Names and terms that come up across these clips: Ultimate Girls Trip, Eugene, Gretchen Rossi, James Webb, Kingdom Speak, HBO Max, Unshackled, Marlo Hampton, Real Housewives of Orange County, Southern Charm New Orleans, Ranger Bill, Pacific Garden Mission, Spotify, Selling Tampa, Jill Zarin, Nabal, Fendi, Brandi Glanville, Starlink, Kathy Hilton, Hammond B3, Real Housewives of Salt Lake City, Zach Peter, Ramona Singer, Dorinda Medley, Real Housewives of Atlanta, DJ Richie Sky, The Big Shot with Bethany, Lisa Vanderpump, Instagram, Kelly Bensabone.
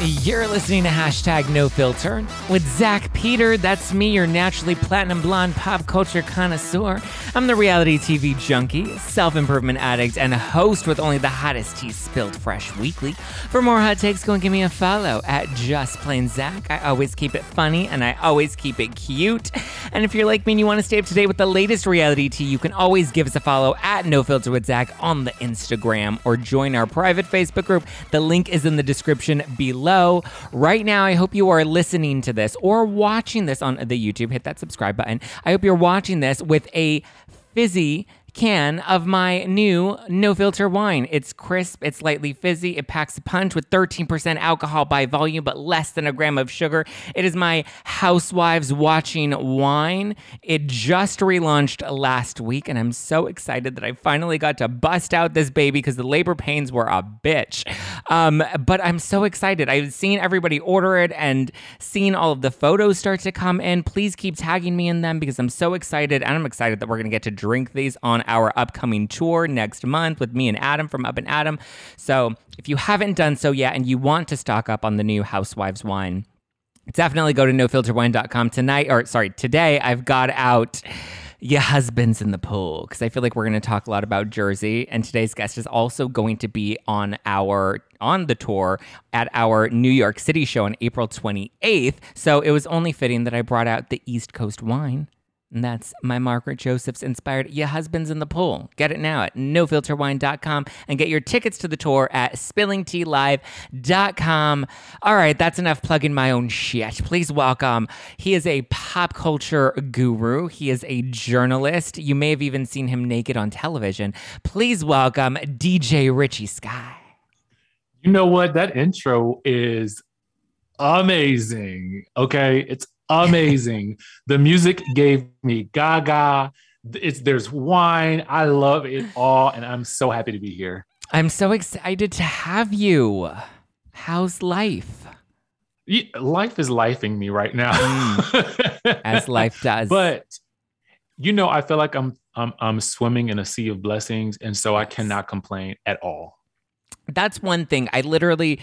You're listening to #NoFilter with Zach Peter. That's me, your naturally platinum blonde pop culture connoisseur. I'm the reality TV junkie, self-improvement addict, and a host with only the hottest tea spilled fresh weekly. For more hot takes, go and give me a follow at Just Plain Zach. I always keep it funny, and I always keep it cute. And if you're like me and you want to stay up to date with the latest reality tea, you can always give us a follow at NoFilter with Zach on the Instagram or join our private Facebook group. The link is in the description below. Right now, I hope you are listening to this or watching this on the YouTube. Hit that subscribe button. I hope you're watching this with a fizzy can of my new No Filter wine. It's crisp, it's lightly fizzy, it packs a punch with 13% alcohol by volume, but less than a gram of sugar. It is my Housewives Watching wine. It just relaunched last week, and I'm so excited that I finally got to bust out this baby because the labor pains were a bitch. But I'm so excited. I've seen everybody order it and seen all of the photos start to come in. Please keep tagging me in them because I'm so excited, and I'm excited that we're going to get to drink these on our upcoming tour next month with me and Adam from Up and Adam. So if you haven't done so yet and you want to stock up on the new Housewives wine, definitely go to nofilterwine.com today. I've got out Your Husband's in the Pool because I feel like we're going to talk a lot about Jersey, and today's guest is also going to be on the tour at our New York City show on April 28th. So it was only fitting that I brought out the East Coast wine. And that's my Margaret Josephs inspired Your Husband's in the Pool. Get it now at nofilterwine.com and get your tickets to the tour at spillingtealive.com. All right, that's enough plugging my own shit. Please welcome. He is a pop culture guru. He is a journalist. You may have even seen him naked on television. Please welcome DJ Richie Sky. You know what? That intro is amazing. Okay, it's amazing. The music gave me gaga. There's wine. I love it all, and I'm so happy to be here. I'm so excited to have you. How's life? Life is lifing me right now. As life does. But you know, I feel like I'm swimming in a sea of blessings, and so I cannot complain at all. That's one thing. I literally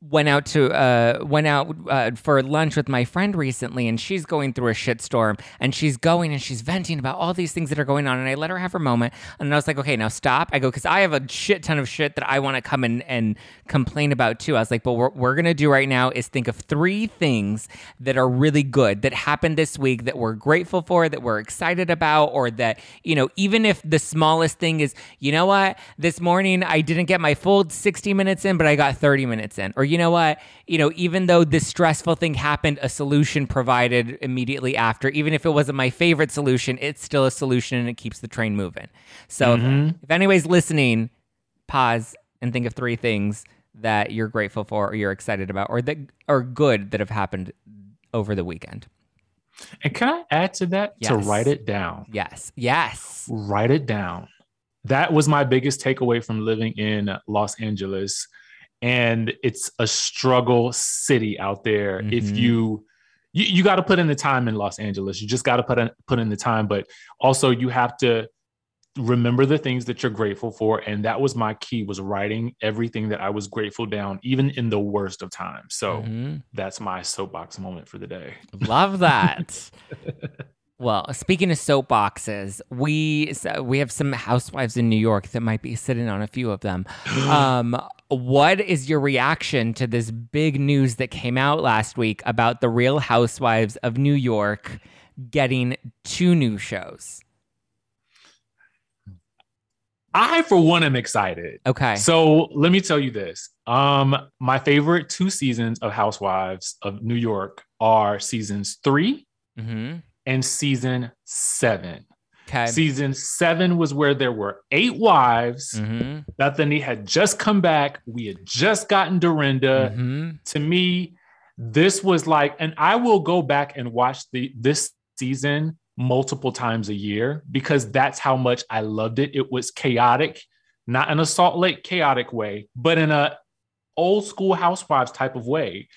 went out for lunch with my friend recently, and she's going through a shitstorm, and she's venting about all these things that are going on, and I let her have her moment, and I was like, okay, now stop. I go, because I have a shit ton of shit that I want to come and complain about too. I was like, but what we're gonna do right now is think of three things that are really good that happened this week that we're grateful for, that we're excited about, or that, you know, even if the smallest thing is, you know what, this morning I didn't get my full 60 minutes in, but I got 30 minutes in, or you know what? You know, even though this stressful thing happened, a solution provided immediately after. Even if it wasn't my favorite solution, it's still a solution, and it keeps the train moving. So if anybody's listening, pause and think of three things that you're grateful for, or you're excited about, or that are good that have happened over the weekend. And can I add to that? Yes. To write it down. Yes. Write it down. That was my biggest takeaway from living in Los Angeles. And it's a struggle city out there. Mm-hmm. If you got to put in the time in Los Angeles, you just got to put in the time. But also you have to remember the things that you're grateful for. And that was my key, was writing everything that I was grateful down, even in the worst of times. So that's my soapbox moment for the day. Love that. Well, speaking of soapboxes, we have some housewives in New York that might be sitting on a few of them. What is your reaction to this big news that came out last week about the Real Housewives of New York getting 2 new shows? I, for one, am excited. Okay. So let me tell you this. My favorite 2 seasons of Housewives of New York are seasons 3. Mm-hmm. And season 7. Okay. Season 7 was where there were 8 wives. Mm-hmm. Bethany had just come back. We had just gotten Dorinda. Mm-hmm. To me, this was like, and I will go back and watch this season multiple times a year because that's how much I loved it. It was chaotic, not in a Salt Lake chaotic way, but in a old school Housewives type of way.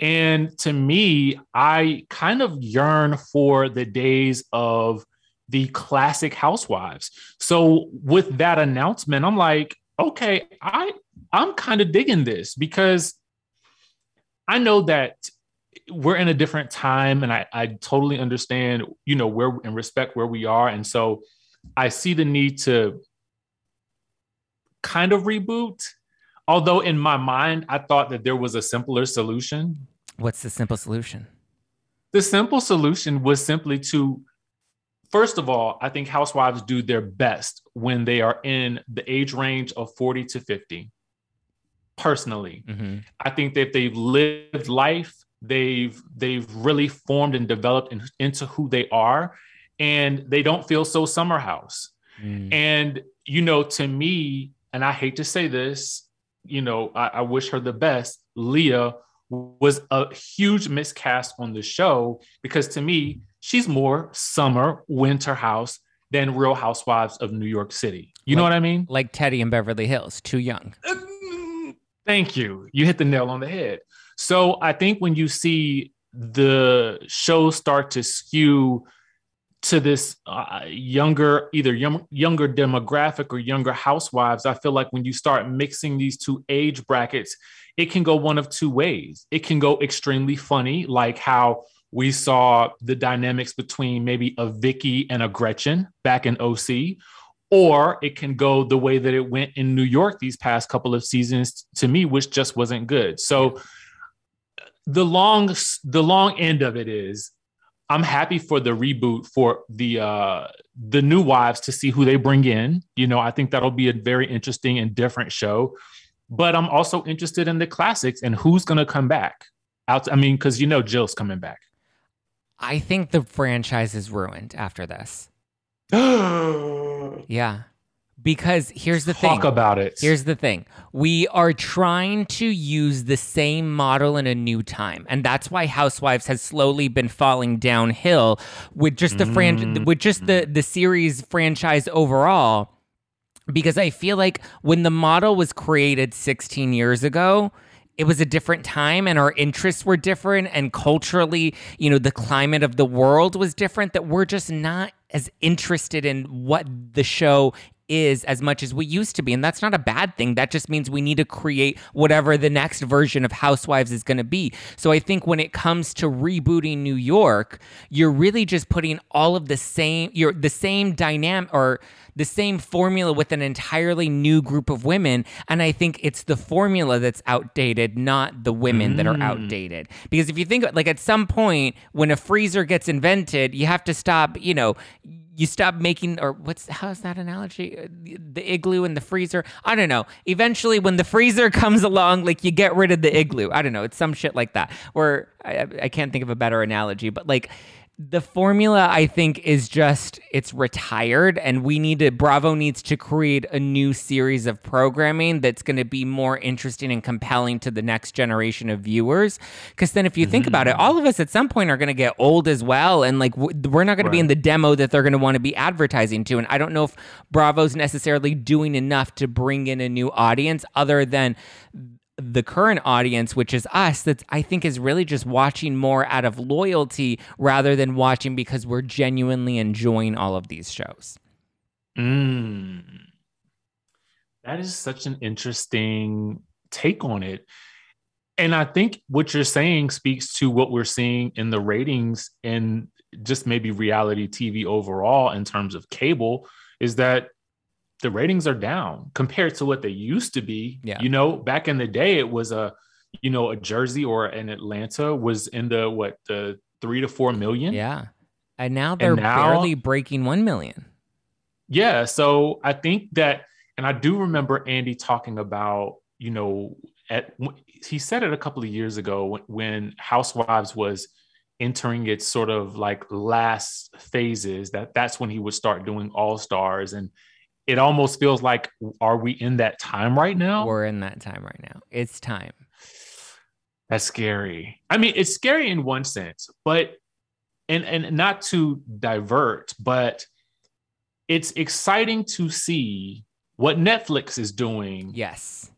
And to me, I kind of yearn for the days of the classic housewives. So with that announcement, I'm like, okay, I'm kind of digging this because I know that we're in a different time, and I totally understand, you know, where and respect where we are. And so I see the need to kind of reboot. Although in my mind, I thought that there was a simpler solution. What's the simple solution? The simple solution was simply to, first of all, I think housewives do their best when they are in the age range of 40 to 50. Personally, mm-hmm. I think that they've lived life, they've really formed and developed into who they are, and they don't feel so Summer House. Mm. And, you know, to me, and I hate to say this, you know, I wish her the best. Leah was a huge miscast on the show, because to me, she's more Summer Winter House than Real Housewives of New York City. You know what I mean? Like Teddy in Beverly Hills, too young. Thank you. You hit the nail on the head. So I think when you see the show start to skew to this younger, either younger demographic or younger housewives, I feel like when you start mixing these two age brackets, it can go one of two ways. It can go extremely funny, like how we saw the dynamics between maybe a Vicky and a Gretchen back in OC, or it can go the way that it went in New York these past couple of seasons, to me, which just wasn't good. So the long end of it is, I'm happy for the reboot, for the new wives to see who they bring in. You know, I think that'll be a very interesting and different show. But I'm also interested in the classics and who's going to come back. I mean, because, you know, Jill's coming back. I think the franchise is ruined after this. Yeah. Because here's the thing. Talk about it. Here's the thing. We are trying to use the same model in a new time. And that's why Housewives has slowly been falling downhill with just the the series franchise overall. Because I feel like when the model was created 16 years ago, it was a different time and our interests were different, and culturally, you know, the climate of the world was different, that we're just not as interested in what the show is as much as we used to be. And that's not a bad thing. That just means we need to create whatever the next version of Housewives is going to be. So I think when it comes to rebooting New York, you're really just putting all of the same dynamic or the same formula with an entirely new group of women. And I think it's the formula that's outdated, not the women that are outdated. Because if you think, like, at some point when a freezer gets invented, you have to stop, you know, you stop making, or how's that analogy? The igloo and the freezer. I don't know. Eventually when the freezer comes along, like, you get rid of the igloo. I don't know. It's some shit like that. Or I can't think of a better analogy, but like, the formula, I think, is just, it's retired, and Bravo needs to create a new series of programming that's going to be more interesting and compelling to the next generation of viewers. Because then if you think about it, all of us at some point are going to get old as well. And like, we're not going to be in the demo that they're going to want to be advertising to. And I don't know if Bravo's necessarily doing enough to bring in a new audience other than the current audience, which is us, that I think is really just watching more out of loyalty rather than watching because we're genuinely enjoying all of these shows. That is such an interesting take on it. And I think what you're saying speaks to what we're seeing in the ratings and just maybe reality TV overall in terms of cable, is that the ratings are down compared to what they used to be. Yeah. You know, back in the day, it was a Jersey or an Atlanta was in the 3 to 4 million. Yeah. And now they're barely breaking 1 million. Yeah. So I think that, and I do remember Andy talking about, you know, he said it a couple of years ago when Housewives was entering its sort of like last phases, that's when he would start doing All Stars, and it almost feels like, are we in that time right now? We're in that time right now. It's time. That's scary. I mean, it's scary in one sense, but, and not to divert, but it's exciting to see what Netflix is doing. Yes.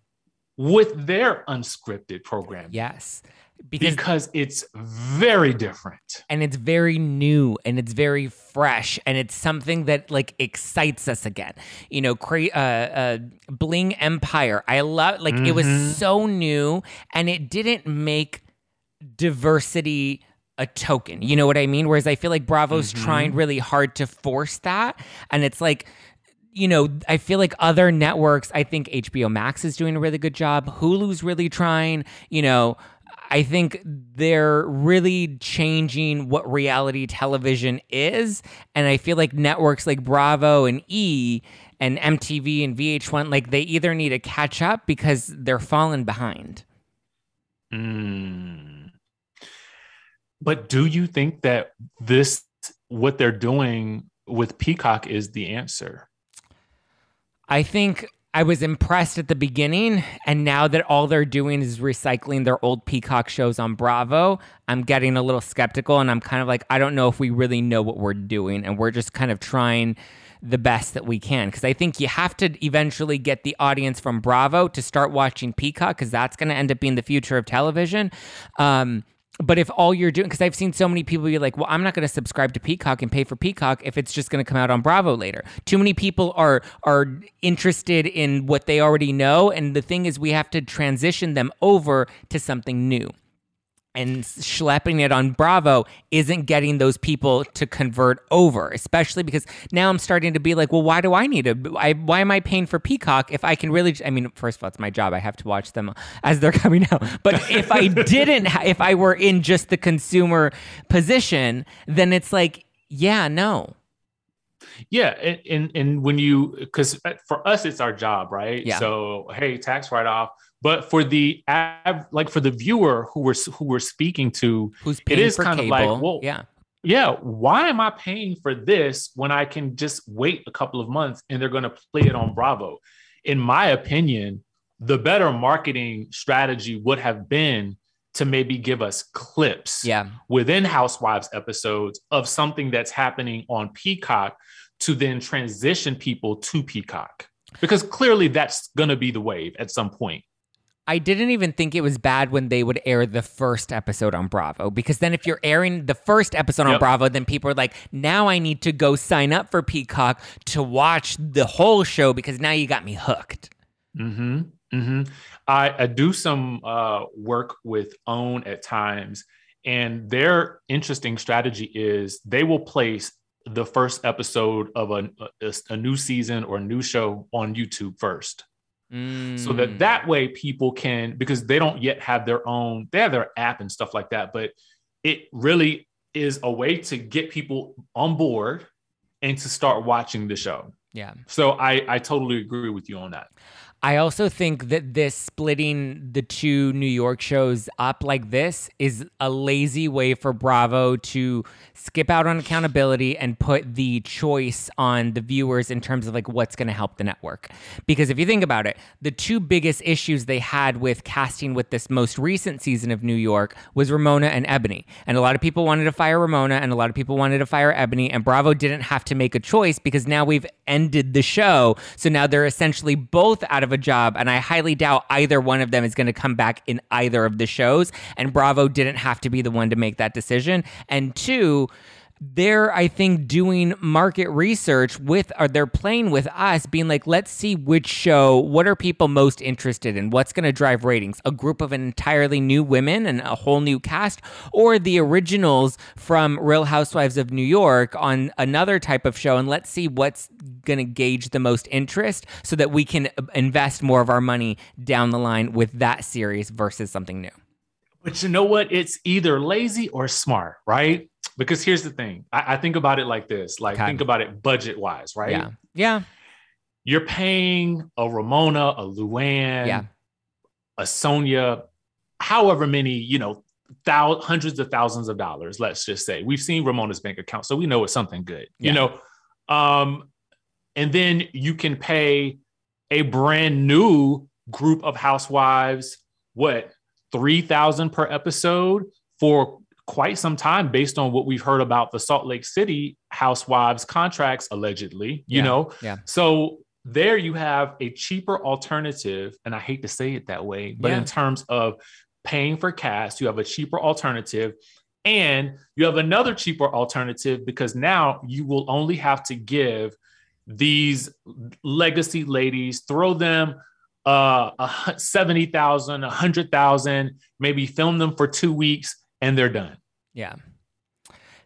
With their unscripted program. Yes. Because it's very different. And it's very new, and it's very fresh, and it's something that, like, excites us again. You know, Bling Empire. I love, like, it was so new, and it didn't make diversity a token. You know what I mean? Whereas I feel like Bravo's trying really hard to force that. And it's like, you know, I feel like other networks, I think HBO Max is doing a really good job. Hulu's really trying, you know, I think they're really changing what reality television is. And I feel like networks like Bravo and E! and MTV and VH1, like they either need to catch up because they're falling behind. But do you think that this, what they're doing with Peacock is the answer? I think I was impressed at the beginning, and now that all they're doing is recycling their old Peacock shows on Bravo, I'm getting a little skeptical, and I'm kind of like, I don't know if we really know what we're doing, and we're just kind of trying the best that we can. Because I think you have to eventually get the audience from Bravo to start watching Peacock, because that's going to end up being the future of television. But if all you're doing, because I've seen so many people be like, well, I'm not going to subscribe to Peacock and pay for Peacock if it's just going to come out on Bravo later. Too many people are interested in what they already know. And the thing is, we have to transition them over to something new. And schlepping it on Bravo isn't getting those people to convert over, especially because now I'm starting to be like, well, why do I need to? Why am I paying for Peacock if I can really? I mean, first of all, it's my job. I have to watch them as they're coming out. But if I didn't, if I were in just the consumer position, then it's like, yeah, no. Yeah. And when you, because for us, it's our job, right? Yeah. So, hey, tax write-off. But for the viewer who we're speaking to, it is kind of like, well, yeah, why am I paying for this when I can just wait a couple of months and they're going to play it on Bravo? In my opinion, the better marketing strategy would have been to maybe give us clips within Housewives episodes of something that's happening on Peacock to then transition people to Peacock, because clearly that's going to be the wave at some point. I didn't even think it was bad when they would air the first episode on Bravo, because then if you're airing the first episode on Bravo, then people are like, now I need to go sign up for Peacock to watch the whole show because now you got me hooked. Mm-hmm. Mm-hmm. I do some work with Own at times, and their interesting strategy is they will place the first episode of a new season or a new show on YouTube first. So that way people can, because they don't yet have their own, they have their app and stuff like that, but it really is a way to get people on board and to start watching the show. Yeah. So I totally agree with you on that. I also think that this splitting the two New York shows up like this is a lazy way for Bravo to skip out on accountability and put the choice on the viewers in terms of like what's going to help the network. Because if you think about it, the two biggest issues they had with casting with this most recent season of New York was Ramona and Ebony. And a lot of people wanted to fire Ramona and a lot of people wanted to fire Ebony, and Bravo didn't have to make a choice because now we've ended the show. So now they're essentially both out of a job, and I highly doubt either one of them is going to come back in either of the shows, and Bravo didn't have to be the one to make that decision. And two, they're, I think, doing market research with, or they're playing with us, being like, let's see which show, what are people most interested in? What's going to drive ratings? A group of entirely new women and a whole new cast, or the originals from Real Housewives of New York on another type of show, and let's see what's going to gauge the most interest so that we can invest more of our money down the line with that series versus something new. But you know what? It's either lazy or smart, right? Because here's the thing. I think about it like this. Like, think about it budget-wise, right? Yeah. Yeah. You're paying a Ramona, a Luann, a Sonya, however many, you know, hundreds of thousands of dollars, let's just say. We've seen Ramona's bank account, so we know it's something good, you know? And then you can pay a brand new group of housewives, what, $3,000 per episode for quite some time, based on what we've heard about the Salt Lake City housewives contracts, allegedly, you know? Yeah. So there you have a cheaper alternative. And I hate to say it that way, but in terms of paying for cast, you have a cheaper alternative, and you have another cheaper alternative because now you will only have to give these legacy ladies, throw them $70,000, $100,000, maybe film them for 2 weeks and they're done. Yeah.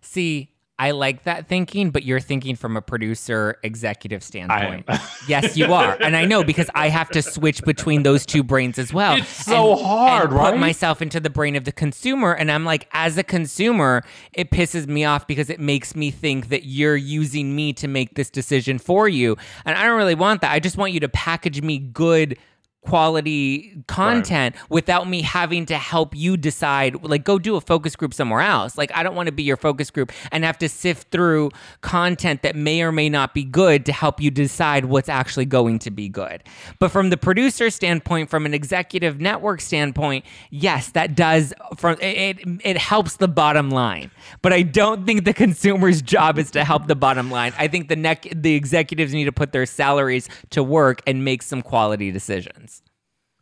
See, I like that thinking, but you're thinking from a producer executive standpoint. Yes, you are. And I know, because I have to switch between those two brains as well. It's so hard, right? Put myself into the brain of the consumer. And I'm like, as a consumer, it pisses me off because it makes me think that you're using me to make this decision for you. And I don't really want that. I just want you to package me good quality content, right, without me having to help you decide, like, go do a focus group somewhere else. Like, I don't want to be your focus group and have to sift through content that may or may not be good to help you decide what's actually going to be good. But from the producer standpoint, from an executive network standpoint, yes, that does, from it helps the bottom line. But I don't think the consumer's job is to help the bottom line. I think the executives need to put their salaries to work and make some quality decisions.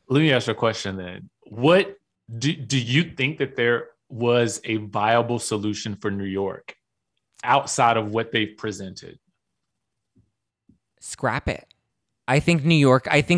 Let me ask you a question then. What do you think that there was a viable solution for New York outside of what they've presented? Scrap it. I think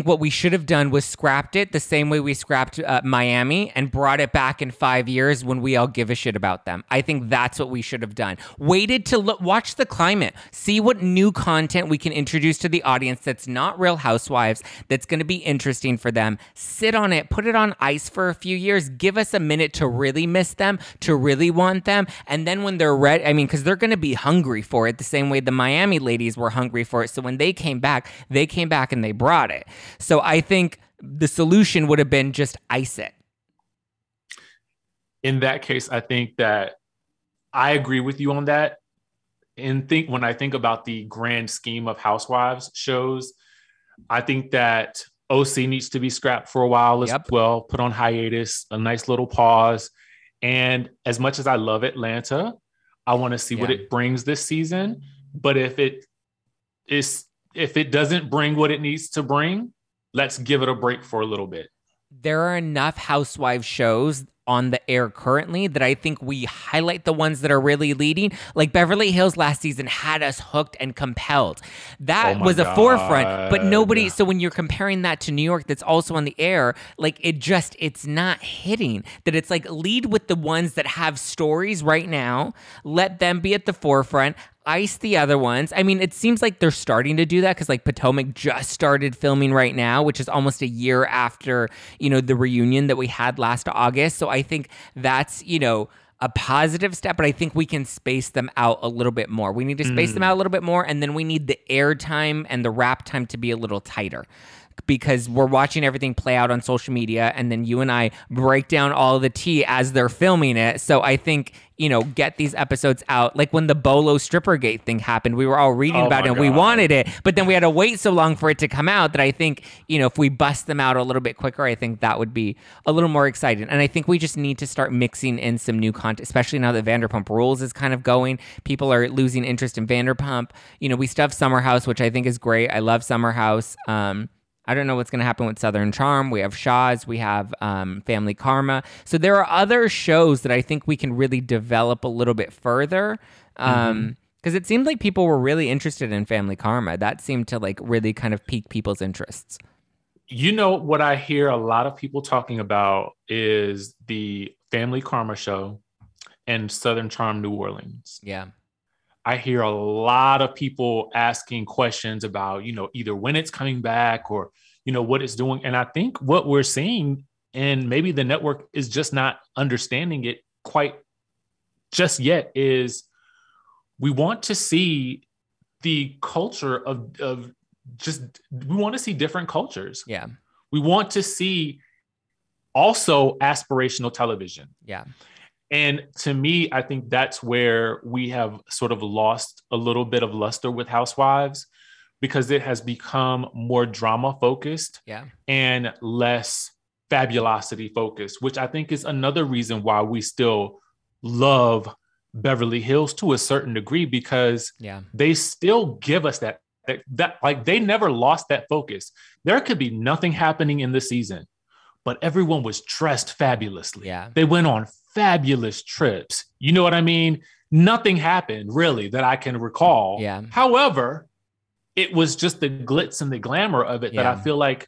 what we should have done was scrapped it the same way we scrapped Miami and brought it back in 5 years when we all give a shit about them. I think that's what we should have done. Waited to watch the climate, see what new content we can introduce to the audience that's not Real Housewives, that's going to be interesting for them. Sit on it, put it on ice for a few years, give us a minute to really miss them, to really want them. And then when they're ready, I mean, because they're going to be hungry for it the same way the Miami ladies were hungry for it. So when they came back, and they brought it. So I think the solution would have been just ice it. In that case, I think that I agree with you on that. And when I think about the grand scheme of Housewives shows, I think that OC needs to be scrapped for a while as well, put on hiatus, a nice little pause. And as much as I love Atlanta, I want to see what it brings this season. But if it doesn't bring what it needs to bring, let's give it a break for a little bit. There are enough housewife shows on the air currently that I think we highlight the ones that are really leading. Like Beverly Hills last season had us hooked and compelled. That was a forefront, but nobody. So when you're comparing that to New York, that's also on the air, like it's not hitting. That it's like, lead with the ones that have stories right now. Let them be at the forefront. Ice the other ones. I mean, it seems like they're starting to do that because like Potomac just started filming right now, which is almost a year after, the reunion that we had last August. So I think that's, a positive step, but I think we can space them out a little bit more. We need to space them out a little bit more, and then we need the air time and the wrap time to be a little tighter, because we're watching everything play out on social media, and then you and I break down all the tea as they're filming it. So I think, get these episodes out. Like when the Bolo Strippergate thing happened, we were all reading about it and we wanted it, but then we had to wait so long for it to come out that I think, if we bust them out a little bit quicker, I think that would be a little more exciting. And I think we just need to start mixing in some new content, especially now that Vanderpump Rules is kind of going. People are losing interest in Vanderpump. We still have Summer House, which I think is great. I love Summer House. I don't know what's going to happen with Southern Charm. We have Shaw's. We have Family Karma. So there are other shows that I think we can really develop a little bit further. Because it seemed like people were really interested in Family Karma. That seemed to like really kind of pique people's interests. What I hear a lot of people talking about is the Family Karma show and Southern Charm New Orleans. Yeah. I hear a lot of people asking questions about, either when it's coming back or, what it's doing. And I think what we're seeing, and maybe the network is just not understanding it quite just yet, is we want to see the culture we want to see different cultures. Yeah. We want to see also aspirational television. Yeah. And to me, I think that's where we have sort of lost a little bit of luster with Housewives, because it has become more drama focused and less fabulosity focused, which I think is another reason why we still love Beverly Hills to a certain degree, because they still give us that like they never lost that focus. There could be nothing happening in the season, but everyone was dressed fabulously. Yeah. They went on fabulous trips. You know what I mean? Nothing happened really that I can recall. Yeah. However, it was just the glitz and the glamour of it that I feel like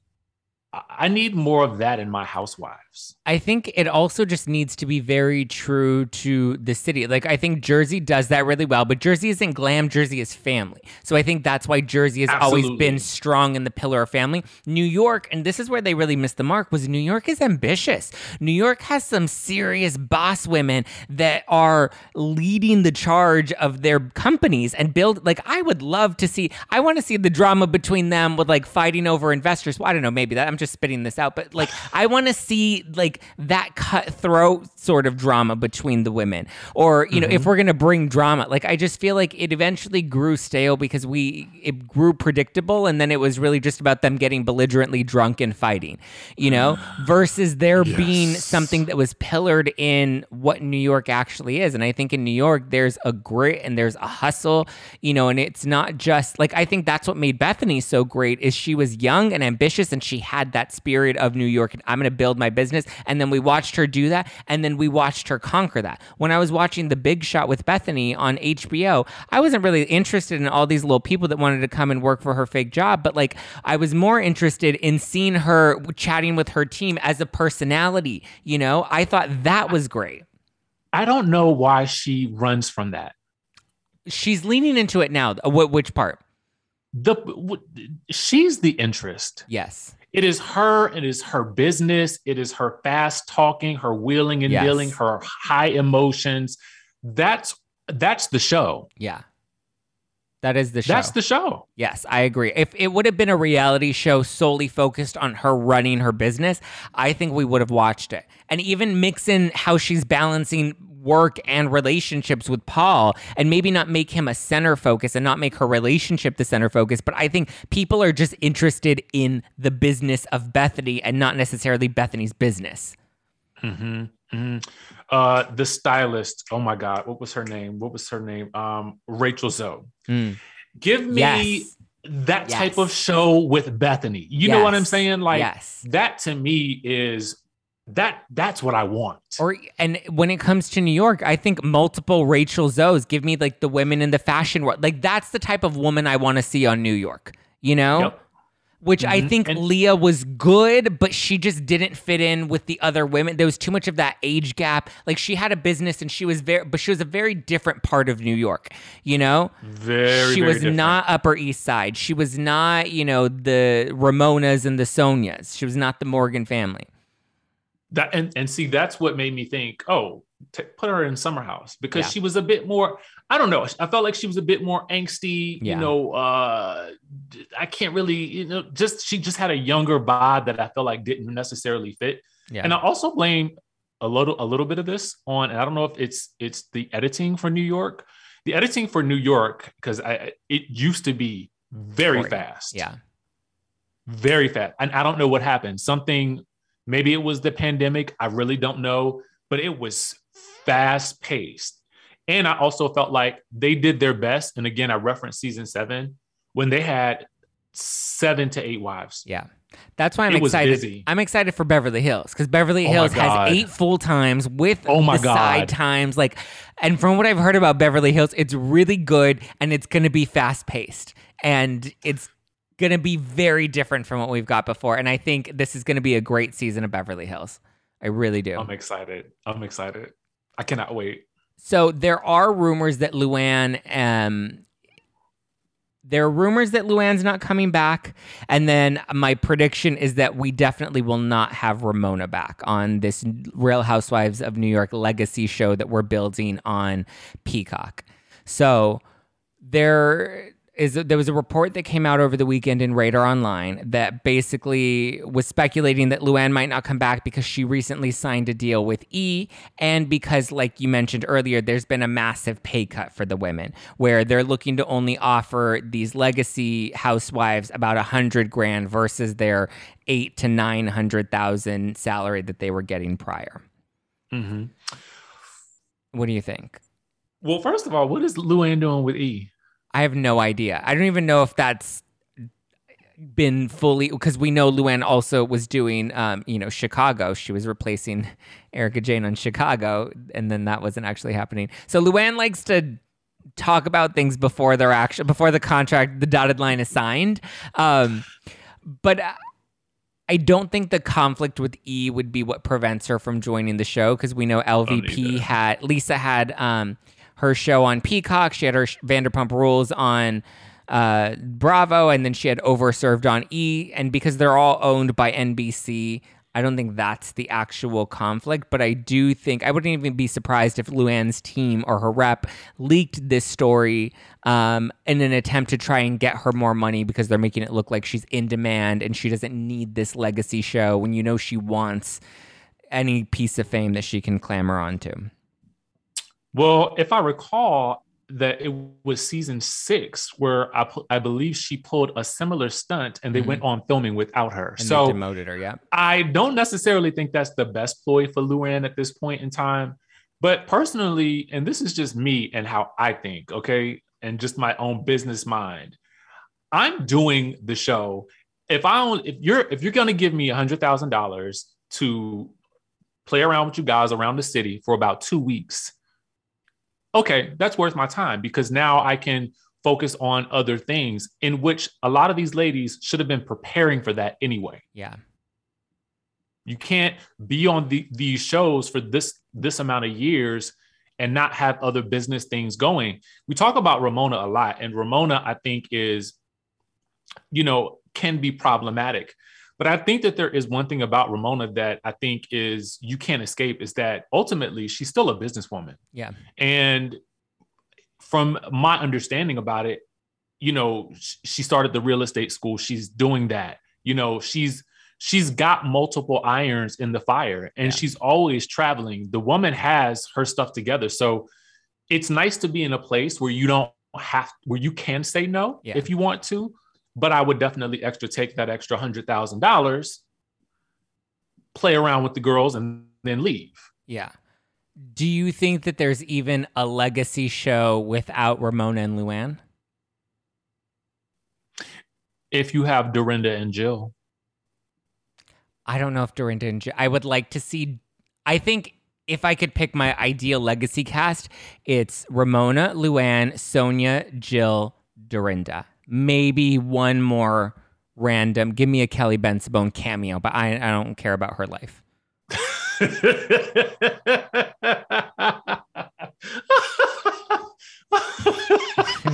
I need more of that in my housewives. I think it also just needs to be very true to the city. Like, I think Jersey does that really well, but Jersey isn't glam. Jersey is family. So I think that's why Jersey has always been strong in the pillar of family. New York, and this is where they really missed the mark, was New York is ambitious. New York has some serious boss women that are leading the charge of their companies and build, like, I would love to see, I want to see the drama between them with, like, fighting over investors. Well, I don't know, maybe that, I'm just spitting this out, but, like, I want to see, like, that cutthroat sort of drama between the women, or, you know, if we're going to bring drama, like, I just feel like it eventually grew stale because it grew predictable, and then it was really just about them getting belligerently drunk and fighting, you know, versus there being something that was pillared in what New York actually is. And I think in New York, there's a grit and there's a hustle, you know, and it's not just, like, I think that's what made Bethany so great, is she was young and ambitious, and she had that spirit of New York, and I'm going to build my business. And then we watched her do that. And then we watched her conquer that. When I was watching The Big Shot with Bethany on HBO, I wasn't really interested in all these little people that wanted to come and work for her fake job. But, like, I was more interested in seeing her chatting with her team as a personality. You know, I thought that was great. I don't know why she runs from that. She's leaning into it now. Which part? She's the interest. Yes. It is her. It is her business. It is her fast talking, her wheeling and dealing, her high emotions. That's the show. Yeah. That is the show. That's the show. Yes, I agree. If it would have been a reality show solely focused on her running her business, I think we would have watched it. And even mix in how she's balancing work and relationships with Paul, and maybe not make him a center focus and not make her relationship the center focus. But I think people are just interested in the business of Bethany and not necessarily Bethany's business. The stylist. Oh my God. What was her name? Rachel Zoe. Give me that type of show with Bethany. You know what I'm saying? Like that to me is that's what I want. And when it comes to New York, I think multiple Rachel Zoes. Give me, like, the women in the fashion world. Like, that's the type of woman I want to see on New York, you know? Yep. Which I think Leah was good, but she just didn't fit in with the other women. There was too much of that age gap. Like, she had a business, and she was a very different part of New York, you know? She was different. Not Upper East Side. She was not, you know, the Ramonas and the Sonias. She was not the Morgan family. That and see, that's what made me think, put her in Summer House, because she was a bit more, I don't know, I felt like she was a bit more angsty, you know, I can't really, you know, she just had a younger vibe that I felt like didn't necessarily fit. Yeah. And I also blame a little bit of this on, and I don't know if it's the editing for New York. The editing for New York, because it used to be very fast. Yeah. Very fast. And I don't know what happened. Maybe it was the pandemic. I really don't know, but it was fast paced. And I also felt like they did their best. And again, I referenced season 7 when they had 7 to 8 wives. Yeah. That's why I'm excited. Busy. I'm excited for Beverly Hills, because Beverly Hills has 8 full times with side times. Like, and from what I've heard about Beverly Hills, it's really good, and it's going to be fast paced, and it's going to be very different from what we've got before. And I think this is going to be a great season of Beverly Hills. I really do. I'm excited. I cannot wait. So there are rumors that Luann's not coming back. And then my prediction is that we definitely will not have Ramona back on this Real Housewives of New York legacy show that we're building on Peacock. So there was a report that came out over the weekend in Radar Online that basically was speculating that Luann might not come back because she recently signed a deal with E! And because, like you mentioned earlier, there's been a massive pay cut for the women, where they're looking to only offer these legacy housewives about $100,000 versus their $800,000 to $900,000 salary that they were getting prior. Mm-hmm. What do you think? Well, first of all, what is Luann doing with E!? I have no idea. I don't even know if that's been fully, because we know Luann also was doing, you know, Chicago. She was replacing Erica Jane on Chicago, and then that wasn't actually happening. So Luann likes to talk about things before they're before the contract, the dotted line is signed. But I don't think the conflict with E! Would be what prevents her from joining the show, because we know LVP had, Lisa had her show on Peacock. She had her Vanderpump Rules on Bravo, and then she had Overserved on E! And because they're all owned by NBC, I don't think that's the actual conflict, but I do think, I wouldn't even be surprised if Luann's team or her rep leaked this story in an attempt to try and get her more money, because they're making it look like she's in demand and she doesn't need this legacy show when you know she wants any piece of fame that she can clamor onto. Well, if I recall, that it was season 6 where I believe she pulled a similar stunt and they went on filming without her. And so they demoted her, yeah. I don't necessarily think that's the best ploy for Luann at this point in time. But personally, and this is just me and how I think, okay, and just my own business mind, I'm doing the show. If you're going to give me $100,000 to play around with you guys around the city for about 2 weeks, okay, that's worth my time, because now I can focus on other things, in which a lot of these ladies should have been preparing for that anyway. Yeah. You can't be on these shows for this amount of years and not have other business things going. We talk about Ramona a lot, and Ramona, I think, is, you know, can be problematic. But I think that there is one thing about Ramona that I think is you can't escape, is that ultimately she's still a businesswoman. Yeah. And from my understanding about it, you know, she started the real estate school. She's doing that. You know, she's got multiple irons in the fire, and she's always traveling. The woman has her stuff together. So it's nice to be in a place where you don't have, where you can say no if you want to. But I would definitely take that extra $100,000, play around with the girls, and then leave. Yeah. Do you think that there's even a legacy show without Ramona and Luann? If you have Dorinda and Jill. I don't know if Dorinda and Jill. I would like to see... I think if I could pick my ideal legacy cast, it's Ramona, Luann, Sonya, Jill, Dorinda. Maybe one more random, give me a Kelly Bensabone cameo, but I don't care about her life.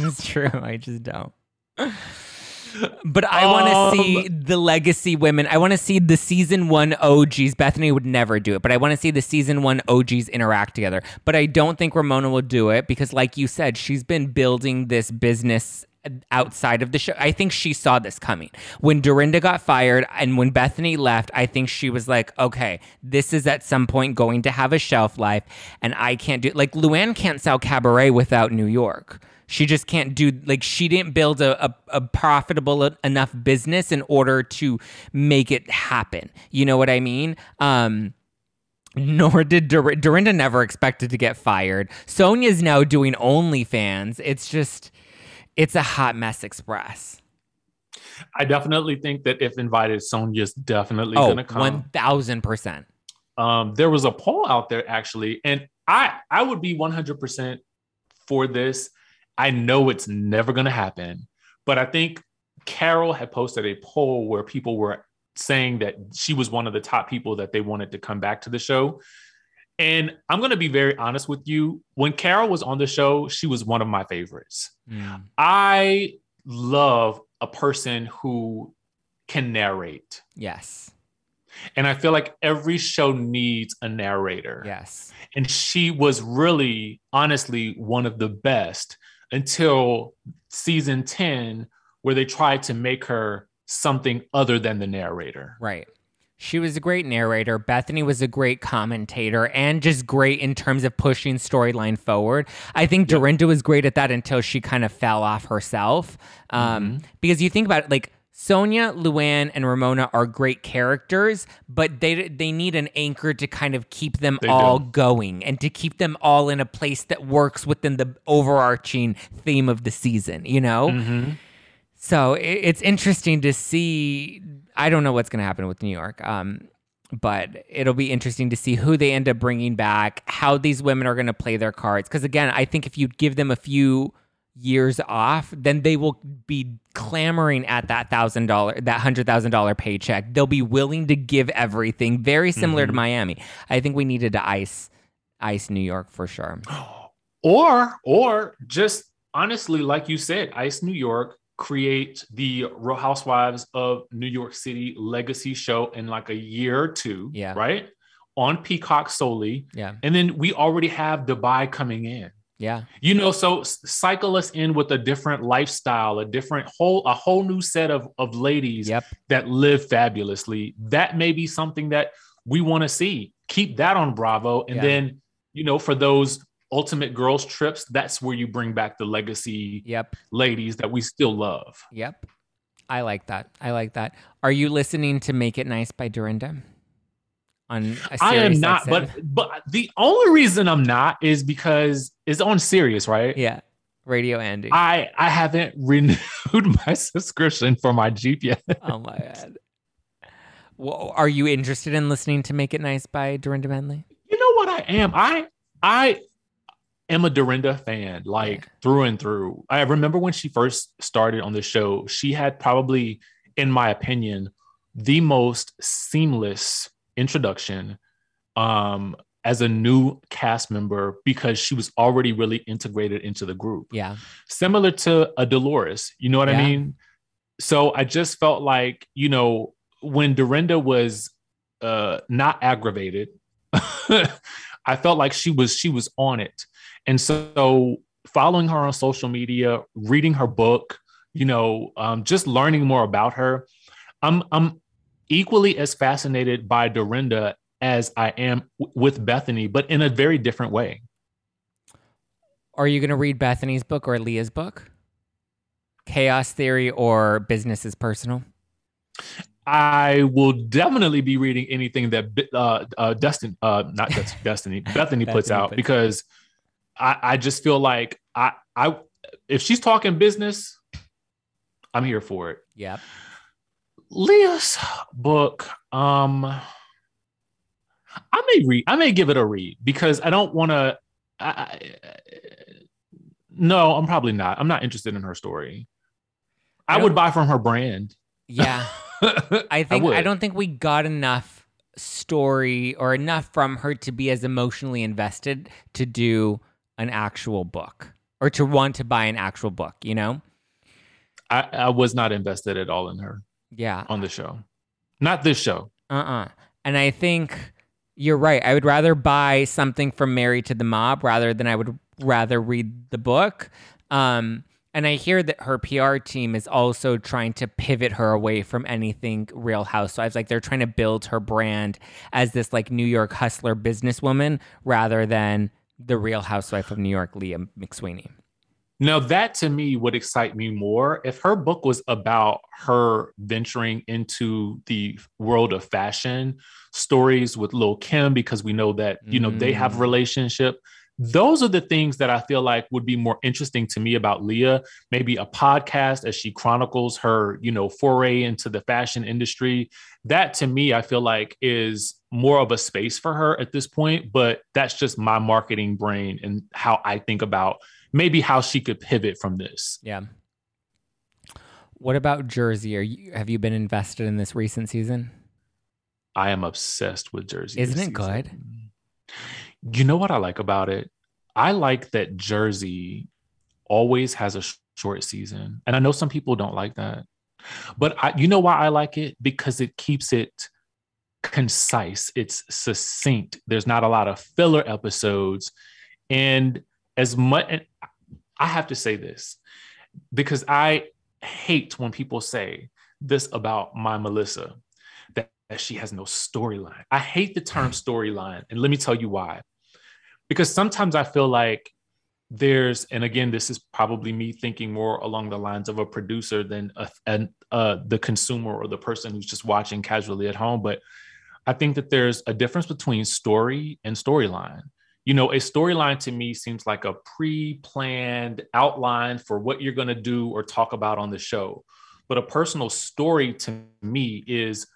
It's true. I just don't. But I want to see the legacy women. I want to see the season 1 OGs. Bethany would never do it, but I want to see the season 1 OGs interact together. But I don't think Ramona will do it, because like you said, she's been building this business outside of the show. I think she saw this coming. When Dorinda got fired and when Bethany left, I think she was like, okay, this is at some point going to have a shelf life, and I can't do, like, Luann can't sell Cabaret without New York. She just can't do, like, she didn't build a profitable enough business in order to make it happen. You know what I mean? Nor did Dorinda never expected to get fired. Sonya's now doing OnlyFans. It's just... it's a hot mess express. I definitely think that if invited, Sonya's definitely going to come. 1,000%. There was a poll out there, actually, and I would be 100% for this. I know it's never going to happen, but I think Carol had posted a poll where people were saying that she was one of the top people that they wanted to come back to the show. And I'm going to be very honest with you. When Carol was on the show, she was one of my favorites. Yeah. I love a person who can narrate. Yes. And I feel like every show needs a narrator. Yes. And she was really, honestly, one of the best until season 10, where they tried to make her something other than the narrator. Right. She was a great narrator. Bethany was a great commentator, and just great in terms of pushing storyline forward. I think Dorinda was great at that until she kind of fell off herself. Because you think about it, like, Sonya, Luann, and Ramona are great characters, but they need an anchor to kind of keep them going, and to keep them all in a place that works within the overarching theme of the season, you know? Mm-hmm. So it's interesting to see... I don't know what's going to happen with New York, but it'll be interesting to see who they end up bringing back, how these women are going to play their cards. Because, again, I think if you give them a few years off, then they will be clamoring at that $1,000, that $100,000 paycheck. They'll be willing to give everything, very similar to Miami. I think we needed to ice New York for sure. Or just honestly, like you said, ice New York, create the Real Housewives of New York City legacy show in like a year or two, right? On Peacock solely. Yeah. And then we already have Dubai coming in. Yeah. You know, so cycle us in with a different lifestyle, a whole new set of ladies that live fabulously. That may be something that we want to see. Keep that on Bravo. And then, you know, for those ultimate girls trips, that's where you bring back the legacy ladies that we still love. Yep. I like that. Are you listening to Make It Nice by Dorinda? I am not, but the only reason I'm not is because it's on Sirius, right? Yeah. Radio Andy. I haven't renewed my subscription for my Jeep yet. Oh my God. Well, are you interested in listening to Make It Nice by Dorinda Medley? You know what I am? I am a Dorinda fan, like through and through. I remember when she first started on the show, she had probably, in my opinion, the most seamless introduction as a new cast member, because she was already really integrated into the group. Yeah. Similar to a Dolores, you know what I mean? So I just felt like, you know, when Dorinda was not aggravated, I felt like she was on it. And so following her on social media, reading her book, you know, just learning more about her, I'm equally as fascinated by Dorinda as I am with Bethany, but in a very different way. Are you going to read Bethany's book or Leah's book? Chaos Theory or Business is Personal? I will definitely be reading anything that Bethany puts out, because I just feel like I if she's talking business, I'm here for it. Yeah. Leah's book, I may give it a read, because I don't want to. No, I'm probably not. I'm not interested in her story. I would buy from her brand. Yeah. I don't think we got enough story or enough from her to be as emotionally invested to do an actual book or to want to buy an actual book, you know? I was not invested at all in her. Yeah. On the show. Not this show. And I think you're right. I would rather buy something from Married to the Mob rather than read the book. And I hear that her PR team is also trying to pivot her away from anything Real Housewives. Like, they're trying to build her brand as this like New York hustler businesswoman rather than the Real Housewife of New York, Leah McSweeney. Now, that to me would excite me more if her book was about her venturing into the world of fashion, stories with Lil' Kim, because we know that, you know, they have a relationship. Those are the things that I feel like would be more interesting to me about Leah. Maybe a podcast as she chronicles her, you know, foray into the fashion industry. That to me, I feel like is more of a space for her at this point, but that's just my marketing brain and how I think about maybe how she could pivot from this. Yeah. What about Jersey? Have you been invested in this recent season? I am obsessed with Jersey. Isn't it good? You know what I like about it? I like that Jersey always has a short season. And I know some people don't like that. But you know why I like it? Because it keeps it concise. It's succinct. There's not a lot of filler episodes. And as much, I have to say this, because I hate when people say this about my Melissa, that she has no storyline. I hate the term storyline. And let me tell you why. Because sometimes I feel like there's, and again, this is probably me thinking more along the lines of a producer than the consumer or the person who's just watching casually at home. But I think that there's a difference between story and storyline. You know, a storyline to me seems like a pre-planned outline for what you're going to do or talk about on the show. But a personal story to me is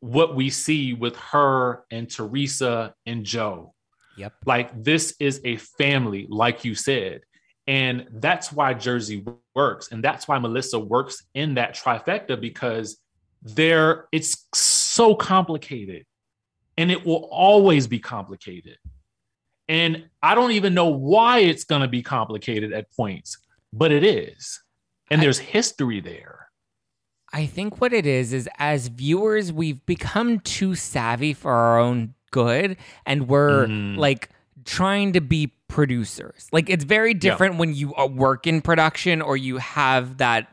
what we see with her and Teresa and Joe. Yep. Like, this is a family, like you said. And that's why Jersey works. And that's why Melissa works in that trifecta, because it's so complicated and it will always be complicated. And I don't even know why it's going to be complicated at points, but it is. And there's history there. I think what it is as viewers, we've become too savvy for our own good. And we're like trying to be producers. Like, it's very different when you work in production or you have that,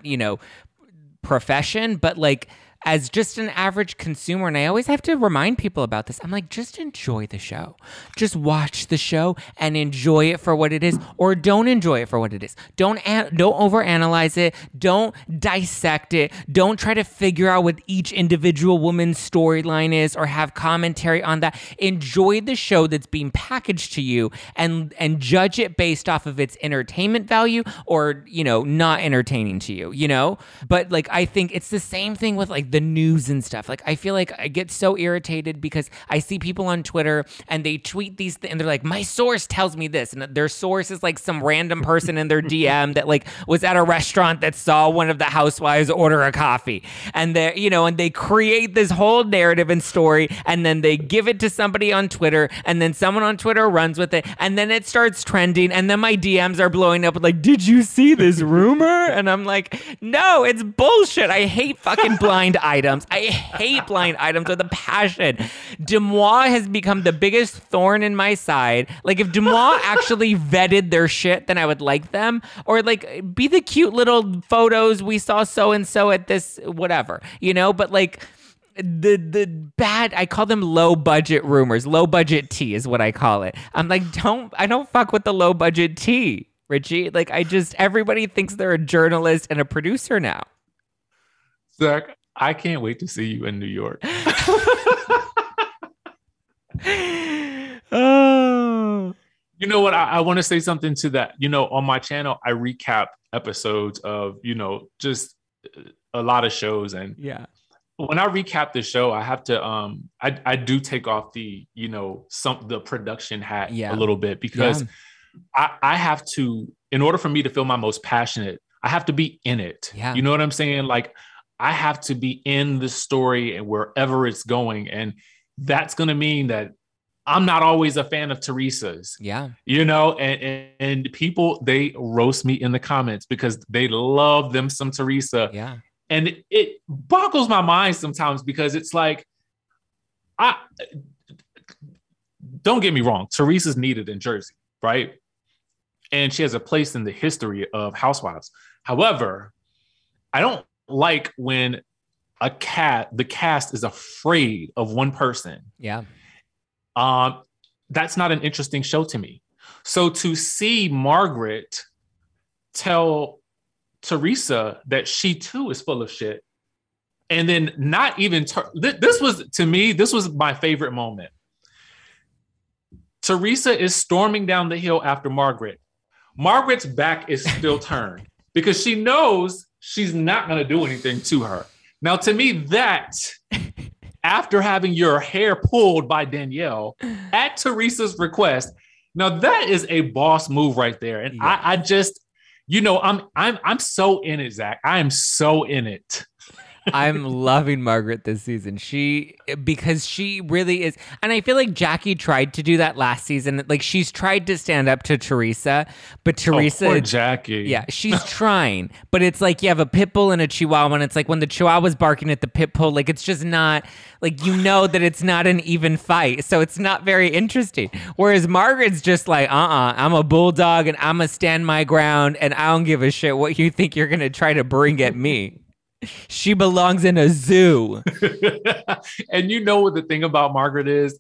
profession. But like, as just an average consumer, and I always have to remind people about this, I'm like, just enjoy the show. Just watch the show and enjoy it for what it is, or don't enjoy it for what it is. Don't overanalyze it. Don't dissect it. Don't try to figure out what each individual woman's storyline is or have commentary on that. Enjoy the show that's being packaged to you and judge it based off of its entertainment value or, not entertaining to you, But like, I think it's the same thing with like the news and stuff. Like, I feel like I get so irritated because I see people on Twitter and they tweet these things and they're like, my source tells me this. And their source is like some random person in their DM that like was at a restaurant that saw one of the housewives order a coffee. And they're, and they create this whole narrative and story and then they give it to somebody on Twitter and then someone on Twitter runs with it and then it starts trending and then my DMs are blowing up with like, did you see this rumor? And I'm like, no, it's bullshit. I hate fucking blind items. I hate blind items with a passion. Dumois has become the biggest thorn in my side. Like, if Dumois actually vetted their shit, then I would like them. Or like, be the cute little photos we saw so-and-so at this, whatever, But like, the bad, I call them low budget rumors. Low budget tea is what I call it. I'm like, I don't fuck with the low budget tea, Richie. Like, everybody thinks they're a journalist and a producer now. Zach, I can't wait to see you in New York. Oh. You know what? I want to say something to that. On my channel, I recap episodes of, just a lot of shows. And when I recap the show, I have to, I do take off the, the production hat a little bit because I have to, in order for me to feel my most passionate, I have to be in it. Yeah. You know what I'm saying? Like, I have to be in the story and wherever it's going. And that's going to mean that I'm not always a fan of Teresa's. Yeah. And people, they roast me in the comments because they love them some Teresa. Yeah. And it boggles my mind sometimes because it's like, don't get me wrong. Teresa's needed in Jersey, right? And she has a place in the history of Housewives. However, I don't like when the cast is afraid of one person. Yeah. That's not an interesting show to me. So to see Margaret tell Teresa that she too is full of shit, and then not even, this was my favorite moment. Teresa is storming down the hill after Margaret. Margaret's back is still turned because she knows she's not going to do anything to her. Now, to me, that after having your hair pulled by Danielle at Teresa's request, now that is a boss move right there. And I just, I'm so in it, Zach. I am so in it. I'm loving Margaret this season. Because she really is. And I feel like Jackie tried to do that last season. Like, she's tried to stand up to Teresa, but Teresa. Oh, poor Jackie. Yeah, she's trying. But it's like you have a pit bull and a chihuahua, and it's like when the chihuahua's barking at the pit bull, like, it's just not, like, that it's not an even fight. So it's not very interesting. Whereas Margaret's just like, I'm a bulldog and I'm going to stand my ground and I don't give a shit what you think you're going to try to bring at me. She belongs in a zoo. And what the thing about Margaret is,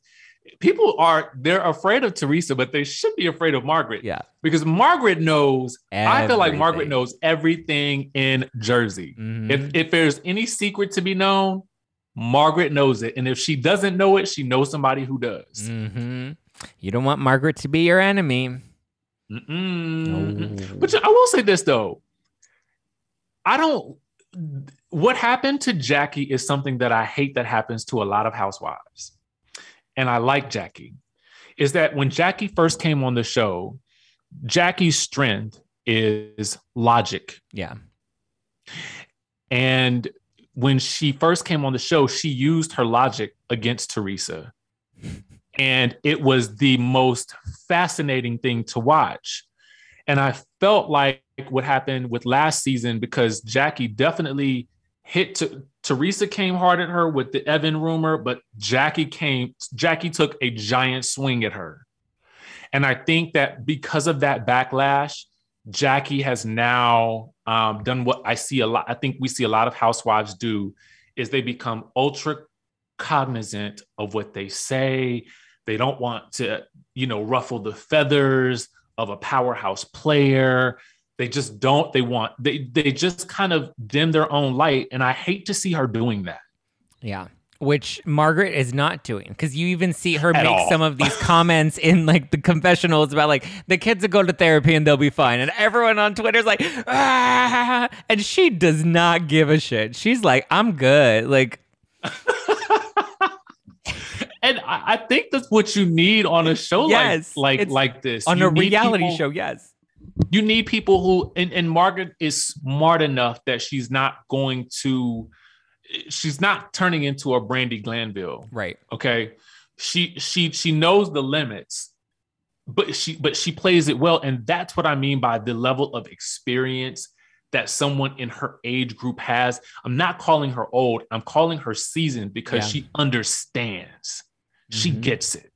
people they're afraid of Teresa, but they should be afraid of Margaret. Yeah. Because Margaret knows, everything. I feel like Margaret knows everything in Jersey. Mm-hmm. If there's any secret to be known, Margaret knows it. And if she doesn't know it, she knows somebody who does. Mm-hmm. You don't want Margaret to be your enemy. Mm-mm. Oh. But I will say this though. What happened to Jackie is something that I hate that happens to a lot of housewives. And I like Jackie. Is that when Jackie first came on the show, Jackie's strength is logic. Yeah. And when she first came on the show, she used her logic against Teresa. And it was the most fascinating thing to watch. And I felt like what happened with last season, because Jackie definitely hit Teresa came hard at her with the Evan rumor, but Jackie took a giant swing at her. And I think that because of that backlash, Jackie has now done what I think we see a lot of housewives do, is they become ultra cognizant of what they say. They don't want to, ruffle the feathers of a powerhouse player. They just don't, they just kind of dim their own light. And I hate to see her doing that. Yeah. Which Margaret is not doing, because you even see her make some of these comments in like the confessionals about like the kids will go to therapy and they'll be fine, and everyone on Twitter's like, ah! And she does not give a shit. She's like, I'm good, like. And I think that's what you need on a show like this, on a reality show. Yes, you need people who, and Margaret is smart enough that she's not going to. She's not turning into a Brandi Glanville. Right. Okay. She knows the limits, but she plays it well. And that's what I mean by the level of experience that someone in her age group has. I'm not calling her old. I'm calling her seasoned, because she understands. Mm-hmm. She gets it.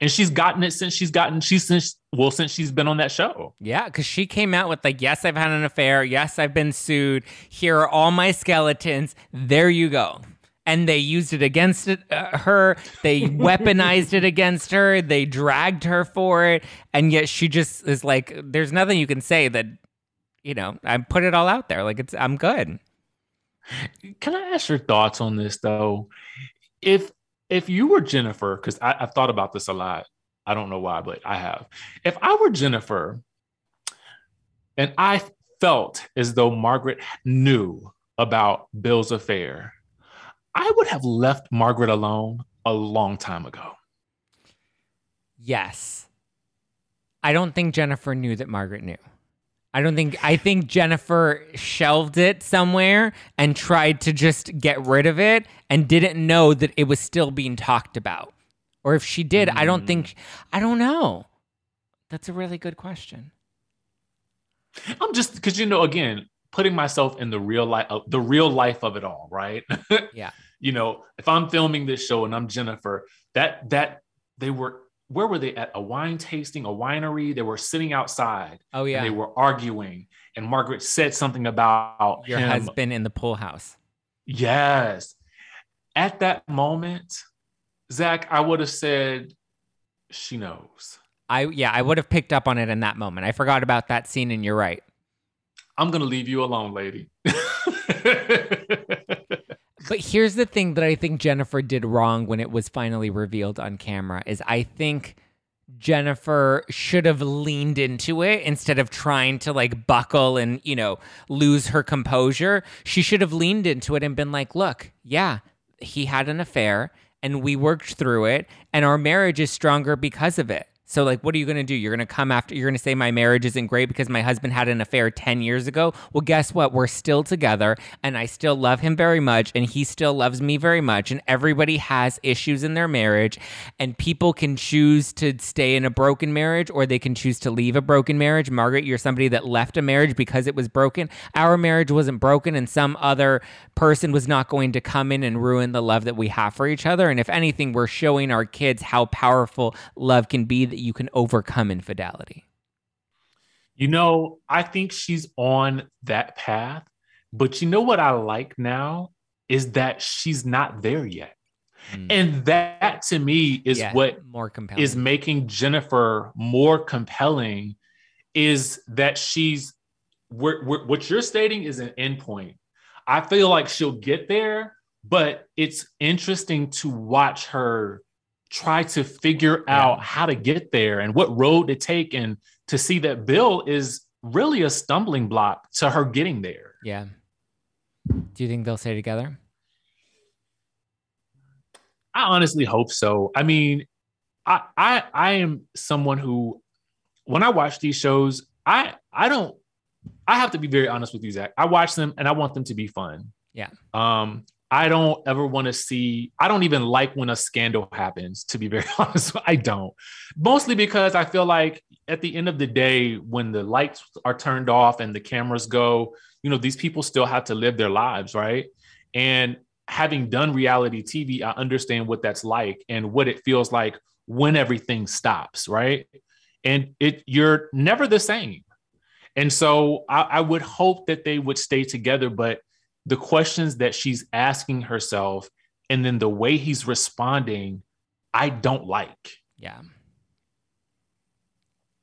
And she's gotten it since she's been on that show. Yeah, because she came out with like, yes, I've had an affair. Yes, I've been sued. Here are all my skeletons. There you go. And they used it against her. They weaponized it against her. They dragged her for it. And yet she just is like, there's nothing you can say that, I put it all out there. Like, I'm good. Can I ask your thoughts on this, though? If you were Jennifer, because I've thought about this a lot. I don't know why, but I have. If I were Jennifer, and I felt as though Margaret knew about Bill's affair, I would have left Margaret alone a long time ago. Yes. I don't think Jennifer knew that Margaret knew. I think Jennifer shelved it somewhere and tried to just get rid of it and didn't know that it was still being talked about. Or if she did, I don't know. That's a really good question. I'm just, because, again, putting myself in the real life of it all, right? Yeah. If I'm filming this show and I'm Jennifer, that they were, where were they at? A wine tasting, a winery? They were sitting outside. Oh, yeah. And they were arguing. And Margaret said something about your husband in the pool house. Yes. At that moment, Zach, I would have said, she knows. I would have picked up on it in that moment. I forgot about that scene, and you're right. I'm going to leave you alone, lady. But here's the thing that I think Jennifer did wrong when it was finally revealed on camera, is I think Jennifer should have leaned into it instead of trying to like buckle and, lose her composure. She should have leaned into it and been like, look, yeah, he had an affair and we worked through it and our marriage is stronger because of it. So like, what are you going to do? You're going to come after, you're going to say my marriage isn't great because my husband had an affair 10 years ago. Well, guess what? We're still together and I still love him very much and he still loves me very much, and everybody has issues in their marriage, and people can choose to stay in a broken marriage or they can choose to leave a broken marriage. Margaret, you're somebody that left a marriage because it was broken. Our marriage wasn't broken, and some other person was not going to come in and ruin the love that we have for each other. And if anything, we're showing our kids how powerful love can be, that you can overcome infidelity. I think she's on that path, but what I like now is that she's not there yet. Mm. And that to me is what more compelling is making Jennifer more compelling, is that she's, what you're stating is an endpoint. I feel like she'll get there, but it's interesting to watch her try to figure out how to get there and what road to take, and to see that Bill is really a stumbling block to her getting there. Yeah. Do you think they'll stay together? I honestly hope so. I mean, I am someone who, when I watch these shows, I have to be very honest with you, Zach. I watch them and I want them to be fun. Yeah. I don't ever want to see, I don't even like when a scandal happens, to be very honest. I don't. Mostly because I feel like at the end of the day, when the lights are turned off and the cameras go, you know, these people still have to live their lives, right? And having done reality TV, I understand what that's like and what it feels like when everything stops, right? And you're never the same. And so I would hope that they would stay together, but the questions that she's asking herself and then the way he's responding, I don't like. Yeah.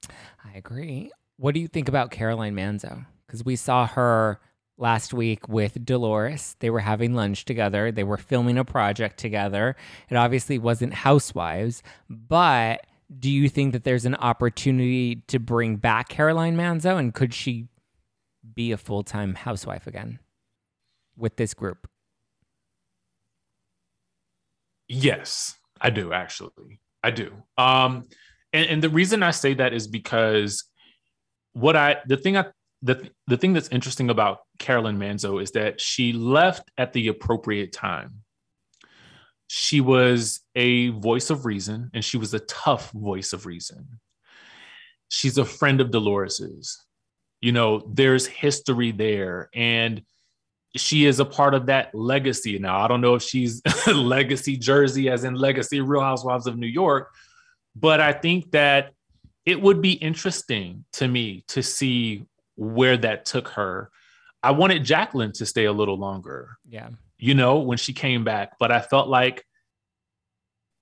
I agree. What do you think about Caroline Manzo? Because we saw her last week with Dolores. They were having lunch together. They were filming a project together. It obviously wasn't Housewives, but do you think that there's an opportunity to bring back Caroline Manzo, and could she be a full-time housewife again with this group? Yes, I do. Actually, I do. And the reason I say that is because the thing that's interesting about Caroline Manzo is that she left at the appropriate time. She was a voice of reason, and she was a tough voice of reason. She's a friend of Dolores's. You know, there's history there, and she is a part of that legacy. Now, I don't know if she's legacy Jersey as in legacy Real Housewives of New York, but I think that it would be interesting to me to see where that took her. I wanted Jacqueline to stay a little longer. Yeah. You know, when she came back, but I felt like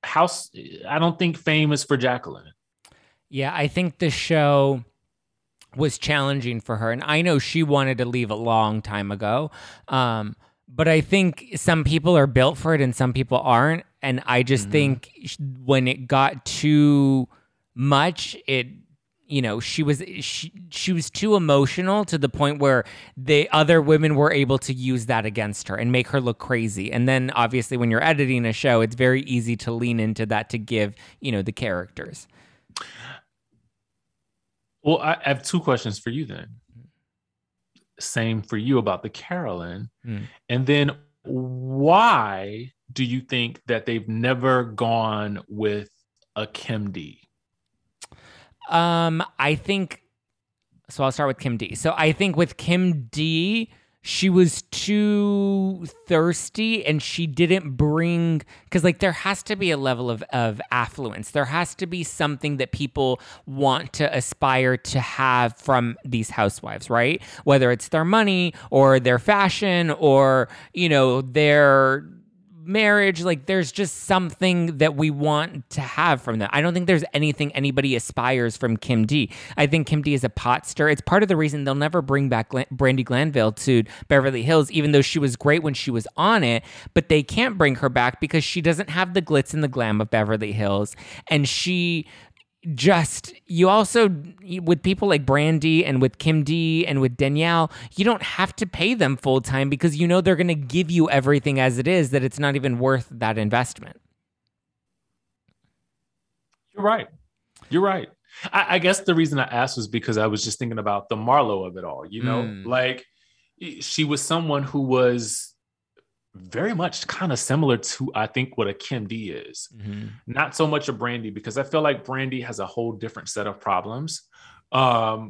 I don't think fame is for Jacqueline. Yeah, I think the show was challenging for her. And I know she wanted to leave a long time ago. But I think some people are built for it and some people aren't. And I just think when it got too much, she was too emotional to the point where the other women were able to use that against her and make her look crazy. And then obviously when you're editing a show, it's very easy to lean into that to give, you know, the characters. Well, I have two questions for you then. Same for you about the Caroline. And then why do you think that they've never gone with a Kim D? I think, so I'll start with Kim D. So I think with Kim D, she was too thirsty and she didn't bring, because like there has to be a level of affluence. There has to be something that people want to aspire to have from these housewives, right? Whether it's their money or their fashion or, you know, their marriage, like there's just something that we want to have from them. I don't think there's anything anybody aspires from Kim D. I think Kim D is a potster. It's part of the reason they'll never bring back Brandi Glanville to Beverly Hills, even though she was great when she was on it, but they can't bring her back because she doesn't have the glitz and the glam of Beverly Hills. And she just, you also, with people like Brandi and with Kim D and with Danielle, you don't have to pay them full time because you know they're going to give you everything as it is, that it's not even worth that investment. You're right. I guess the reason I asked was because I was just thinking about the Marlo of it all, you know, like she was someone who was very much kind of similar to, I think, what a Kim D is. Not so much a Brandi, because I feel like Brandi has a whole different set of problems for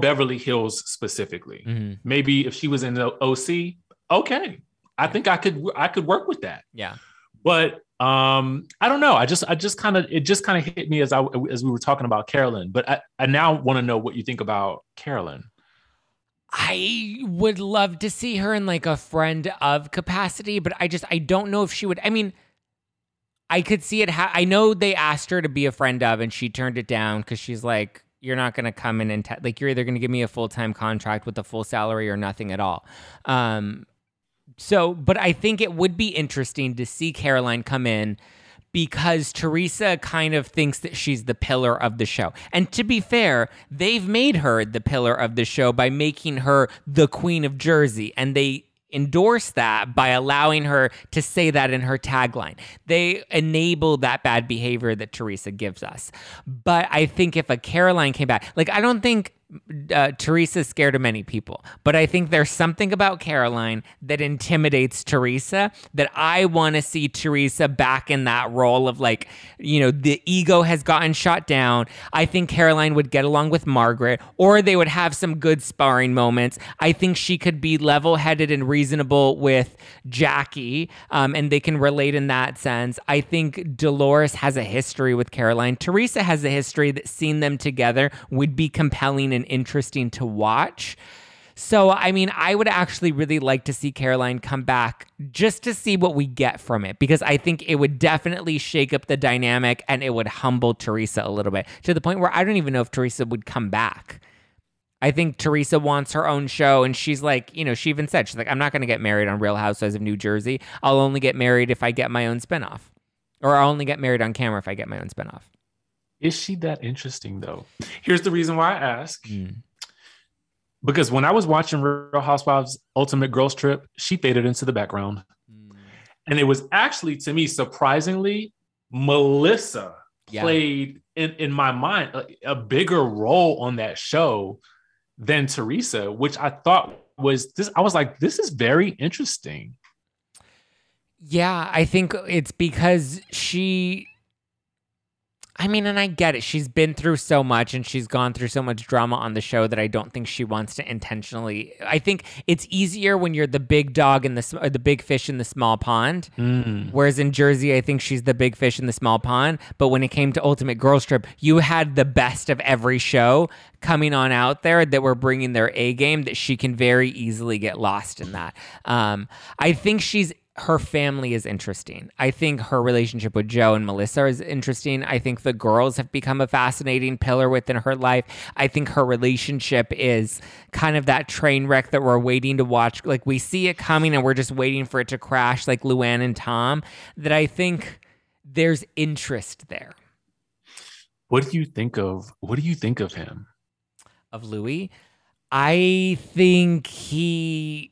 Beverly Hills specifically. Maybe if she was in the OC, okay, I think I could work with that. Yeah, but I don't know. It just kind of hit me as we were talking about Caroline. But I now want to know what you think about Caroline. I would love to see her in like a friend of capacity, but I don't know if she would. I mean, I could see it. I know they asked her to be a friend of, and she turned it down because she's like, you're not going to come in and like, you're either going to give me a full-time contract with a full salary or nothing at all. But I think it would be interesting to see Caroline come in, because Teresa kind of thinks that she's the pillar of the show. And to be fair, they've made her the pillar of the show by making her the queen of Jersey. And they endorse that by allowing her to say that in her tagline. They enable that bad behavior that Teresa gives us. But I think if a Caroline came back, like, I don't think Teresa's scared of many people, but I think there's something about Caroline that intimidates Teresa, that I want to see Teresa back in that role of, like, you know, the ego has gotten shot down. I think Caroline would get along with Margaret, or they would have some good sparring moments. I think she could be level-headed and reasonable with Jackie, and they can relate in that sense. I think Dolores has a history with Caroline. Teresa has a history that, seeing them together, would be compelling and interesting to watch. So, I mean, I would actually really like to see Caroline come back just to see what we get from it, because I think it would definitely shake up the dynamic and it would humble Teresa a little bit, to the point where I don't even know if Teresa would come back. I think Teresa wants her own show, and she's like, you know, she even said, she's like, I'm not going to get married on Real Housewives of New Jersey. I'll only get married if I get my own spinoff, or I'll only get married on camera if I get my own spinoff. Is she that interesting, though? Here's the reason why I ask. Because when I was watching Real Housewives Ultimate Girls Trip, she faded into the background. And it was actually, to me, surprisingly, Melissa played, in my mind, a bigger role on that show than Teresa, which I thought was this. I was like, this is very interesting. Yeah, I think it's because she... I mean, and I get it. She's been through so much and she's gone through so much drama on the show that I don't think she wants to intentionally. I think it's easier when you're the big dog in the big fish in the small pond. Whereas in Jersey, I think she's the big fish in the small pond. But when it came to Ultimate Girls Trip, you had the best of every show coming on out there that were bringing their A game, that she can very easily get lost in that. I think her family is interesting. I think her relationship with Joe and Melissa is interesting. I think the girls have become a fascinating pillar within her life. I think her relationship is kind of that train wreck that we're waiting to watch. Like, we see it coming and we're just waiting for it to crash, like Luann and Tom, that I think there's interest there. What do you think of him? Of Louis? I think he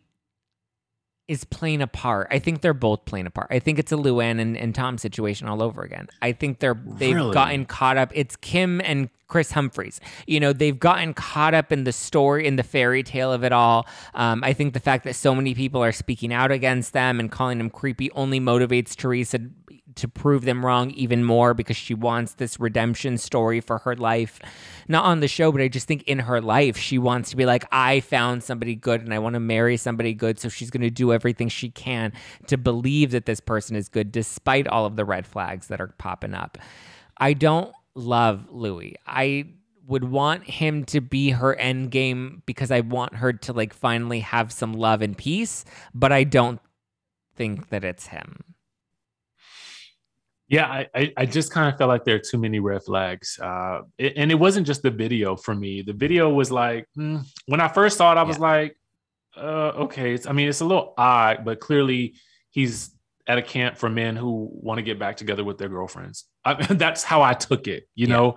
is playing a part. I think they're both playing a part. I think it's a Luann and Tom situation all over again. I think they've really gotten caught up. It's Kim and Chris Humphries. You know, they've gotten caught up in the story, in the fairy tale of it all. I think the fact that so many people are speaking out against them and calling them creepy only motivates Teresa to prove them wrong even more, because she wants this redemption story for her life. Not on the show, but I just think in her life, she wants to be like, I found somebody good and I want to marry somebody good. So she's going to do everything she can to believe that this person is good, despite all of the red flags that are popping up. I don't love Louis. I would want him to be her end game, because I want her to, like, finally have some love and peace, but I don't think that it's him. Yeah, I just kind of felt like there are too many red flags. And it wasn't just the video for me. The video was like, when I first saw it, I was like, okay. It's a little odd, but clearly he's at a camp for men who want to get back together with their girlfriends. That's how I took it, you know?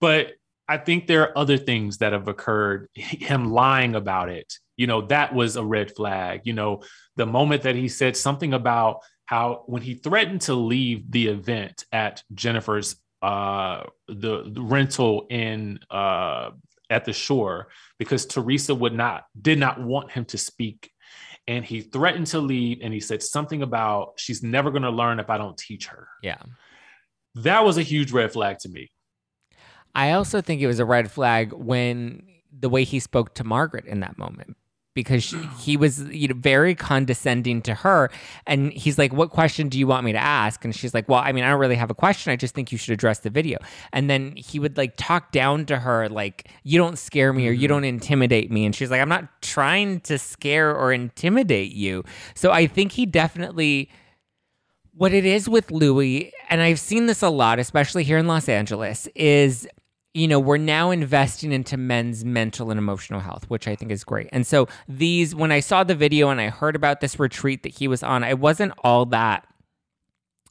But I think there are other things that have occurred. Him lying about it, you know, that was a red flag. You know, the moment that he said something about how, when he threatened to leave the event at Jennifer's, the rental in at the shore, because Teresa did not want him to speak. And he threatened to leave, and he said something about, she's never going to learn if I don't teach her. Yeah. That was a huge red flag to me. I also think it was a red flag when the way he spoke to Margaret in that moment, because he was, you know, very condescending to her. And he's like, what question do you want me to ask? And she's like, well, I don't really have a question. I just think you should address the video. And then he would, like, talk down to her, like, you don't scare me or you don't intimidate me. And she's like, I'm not trying to scare or intimidate you. So I think he definitely... What it is with Louis, and I've seen this a lot, especially here in Los Angeles, is... you know, we're now investing into men's mental and emotional health, which I think is great. And so when I saw the video and I heard about this retreat that he was on, I wasn't all that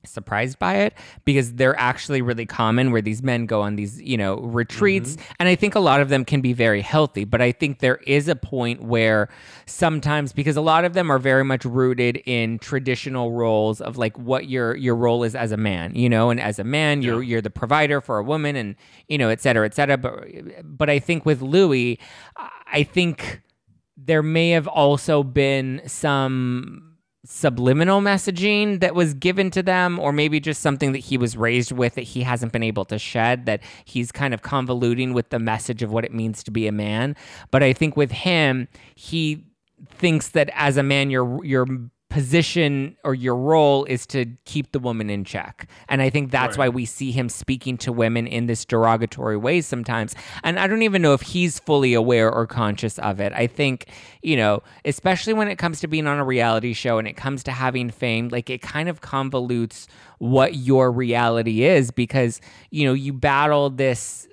surprised by it, because they're actually really common, where these men go on these, you know, retreats. Mm-hmm. And I think a lot of them can be very healthy, but I think there is a point where sometimes, because a lot of them are very much rooted in traditional roles of like what your role is as a man, you know, and as a man, yeah, you're the provider for a woman, and, you know, et cetera, et cetera. But I think with Louis, I think there may have also been some subliminal messaging that was given to them, or maybe just something that he was raised with that he hasn't been able to shed, that he's kind of convoluting with the message of what it means to be a man. But I think with him, he thinks that as a man, your position or your role is to keep the woman in check. And I think that's why we see him speaking to women in this derogatory way sometimes. And I don't even know if he's fully aware or conscious of it. I think, you know, especially when it comes to being on a reality show and it comes to having fame, like it kind of convolutes what your reality is, because, you know, you battle this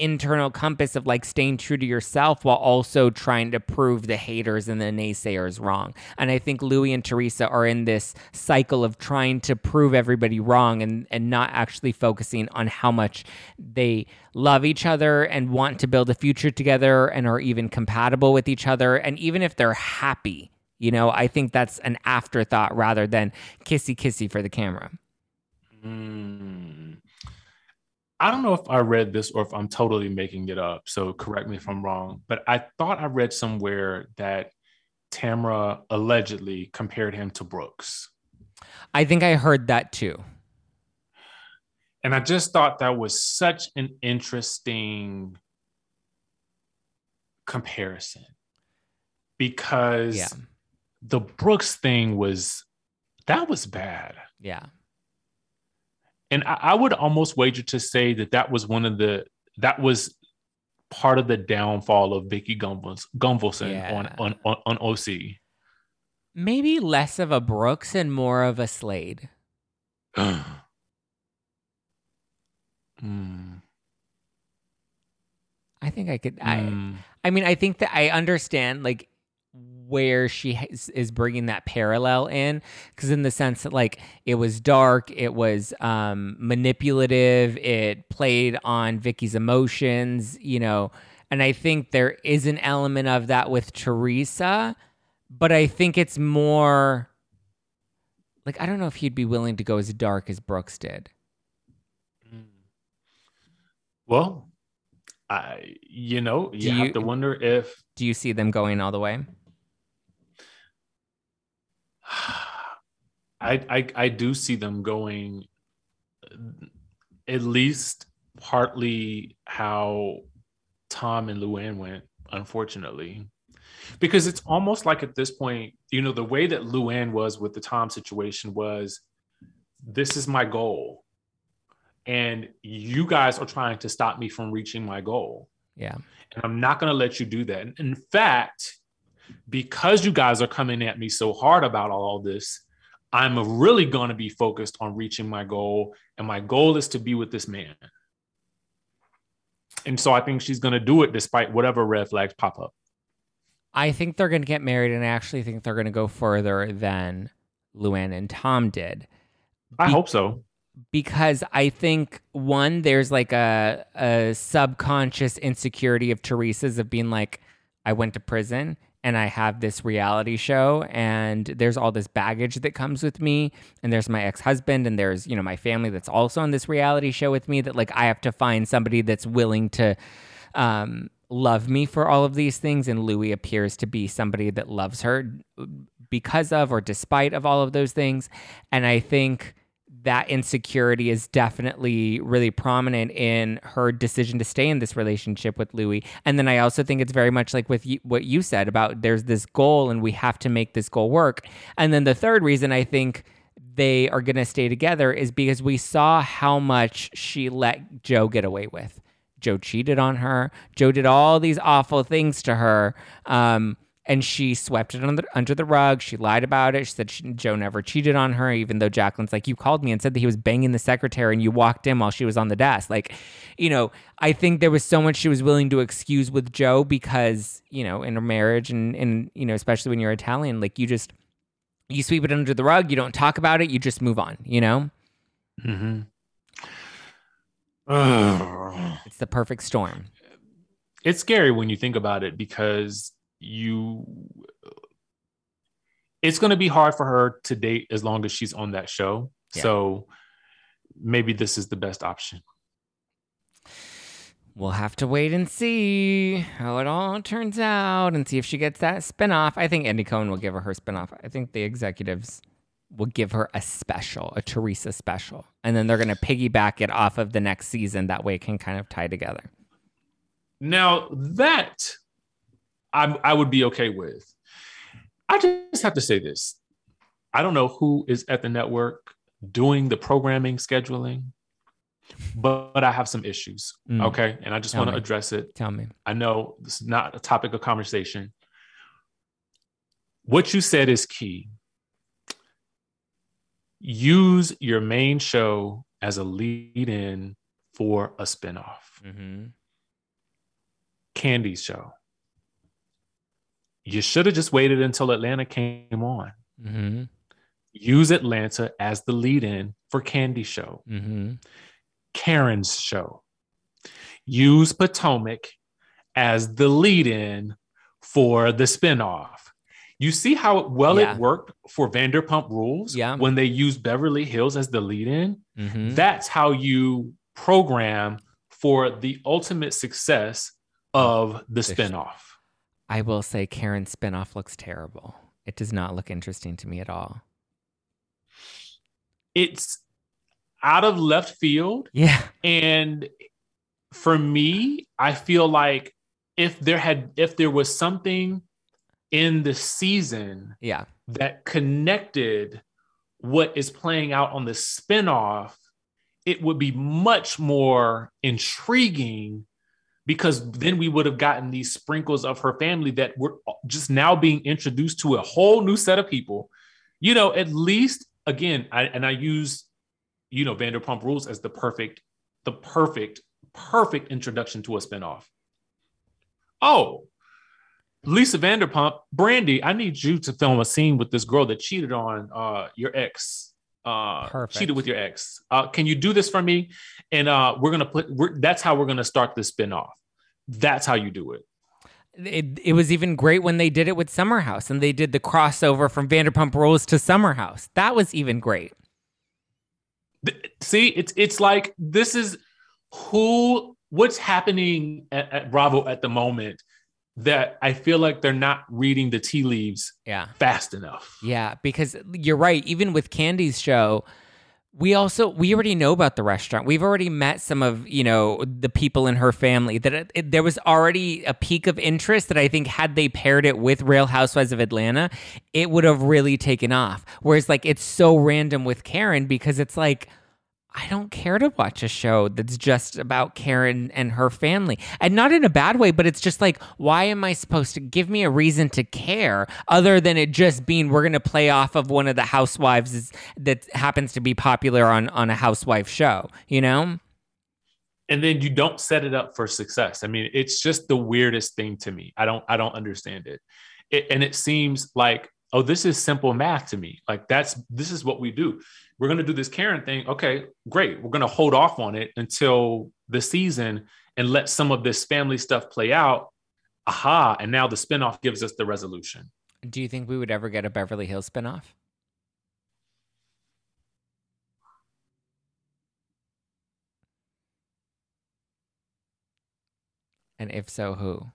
internal compass of like staying true to yourself while also trying to prove the haters and the naysayers wrong. And I think Louis and Teresa are in this cycle of trying to prove everybody wrong and not actually focusing on how much they love each other and want to build a future together and are even compatible with each other. And even if they're happy, you know, I think that's an afterthought rather than kissy kissy for the camera. I don't know if I read this or if I'm totally making it up, so correct me if I'm wrong, but I thought I read somewhere that Tamra allegedly compared him to Brooks. I think I heard that too. And I just thought that was such an interesting comparison, because the Brooks thing was bad. Yeah. And I would almost wager to say that was that was part of the downfall of Vicky Gunvalson on OC. Maybe less of a Brooks and more of a Slade. I think I could. I mean, I think that I understand, like, where she is bringing that parallel in, because in the sense that like it was dark, it was manipulative, it played on Vicky's emotions, you know, and I think there is an element of that with Teresa, but I think it's more like, I don't know if he'd be willing to go as dark as Brooks did. Well, you have to wonder if... Do you see them going all the way? I do see them going at least partly how Tom and Luann went, unfortunately. Because it's almost like at this point, you know, the way that Luann was with the Tom situation was, this is my goal, and you guys are trying to stop me from reaching my goal. Yeah. And I'm not going to let you do that. In fact, because you guys are coming at me so hard about all this, I'm really going to be focused on reaching my goal. And my goal is to be with this man. And so I think she's going to do it despite whatever red flags pop up. I think they're going to get married, and I actually think they're going to go further than Luann and Tom did. I hope so. Because I think, one, there's like a subconscious insecurity of Teresa's of being like, I went to prison and I have this reality show and there's all this baggage that comes with me, and there's my ex-husband and there's, you know, my family that's also on this reality show with me, that like I have to find somebody that's willing to love me for all of these things. And Louis appears to be somebody that loves her because of or despite of all of those things. And I think that insecurity is definitely really prominent in her decision to stay in this relationship with Louis. And then I also think it's very much like with what you said about there's this goal and we have to make this goal work. And then the third reason I think they are going to stay together is because we saw how much she let Joe get away with. Joe cheated on her. Joe did all these awful things to her. And she swept it under the rug. She lied about it. She said Joe never cheated on her, even though Jacqueline's like, you called me and said that he was banging the secretary and you walked in while she was on the desk. Like, you know, I think there was so much she was willing to excuse with Joe because, you know, in a marriage and, you know, especially when you're Italian, like you just you sweep it under the rug. You don't talk about it. You just move on, you know? Mm-hmm. It's the perfect storm. It's scary when you think about it, because it's going to be hard for her to date as long as she's on that show. Yeah. So maybe this is the best option. We'll have to wait and see how it all turns out and see if she gets that spinoff. I think Andy Cohen will give her spinoff. I think the executives will give her a special, a Teresa special. And then they're going to piggyback it off of the next season. That way it can kind of tie together. Now that I would be okay with. I just have to say this. I don't know who is at the network doing the programming scheduling, but I have some issues. Okay. And I just want to address it. Tell me. I know this is not a topic of conversation. What you said is key. Use your main show as a lead-in for a spinoff. Mm-hmm. Candy's show. You should have just waited until Atlanta came on. Mm-hmm. Use Atlanta as the lead-in for Candy's show. Mm-hmm. Karen's show. Use Potomac as the lead-in for the spinoff. You see how well it worked for Vanderpump Rules when they used Beverly Hills as the lead-in? Mm-hmm. That's how you program for the ultimate success of the spinoff. I will say Karen's spinoff looks terrible. It does not look interesting to me at all. It's out of left field. Yeah. And for me, I feel like if there was something in the season that connected what is playing out on the spinoff, it would be much more intriguing, because then we would have gotten these sprinkles of her family that were just now being introduced to a whole new set of people. You know, at least again, I use, you know, Vanderpump Rules as the perfect introduction to a spinoff. Oh, Lisa Vanderpump, Brandy, I need you to film a scene with this girl that cheated on your ex. Cheated with your ex. Can you do this for me? And that's how we're gonna start the spinoff. That's how you do it. It was even great when they did it with Summer House, and they did the crossover from Vanderpump Rules to Summer House. That was even great. See, it's like this is what's happening at Bravo at the moment, that I feel like they're not reading the tea leaves fast enough. Yeah, because you're right. Even with Candy's show, we already know about the restaurant. We've already met some of, you know, the people in her family. That there was already a peak of interest that I think had they paired it with Real Housewives of Atlanta, it would have really taken off. Whereas like it's so random with Karen, because it's like, I don't care to watch a show that's just about Karen and her family. And not in a bad way, but it's just like, why am I supposed to give me a reason to care other than it just being we're going to play off of one of the housewives that happens to be popular on a housewife show, you know? And then you don't set it up for success. I mean, it's just the weirdest thing to me. I don't understand it. And it seems like, oh, this is simple math to me. Like this is what we do. We're going to do this Karen thing. Okay, great. We're going to hold off on it until the season and let some of this family stuff play out. Aha. And now the spinoff gives us the resolution. Do you think we would ever get a Beverly Hills spinoff? And if so, who?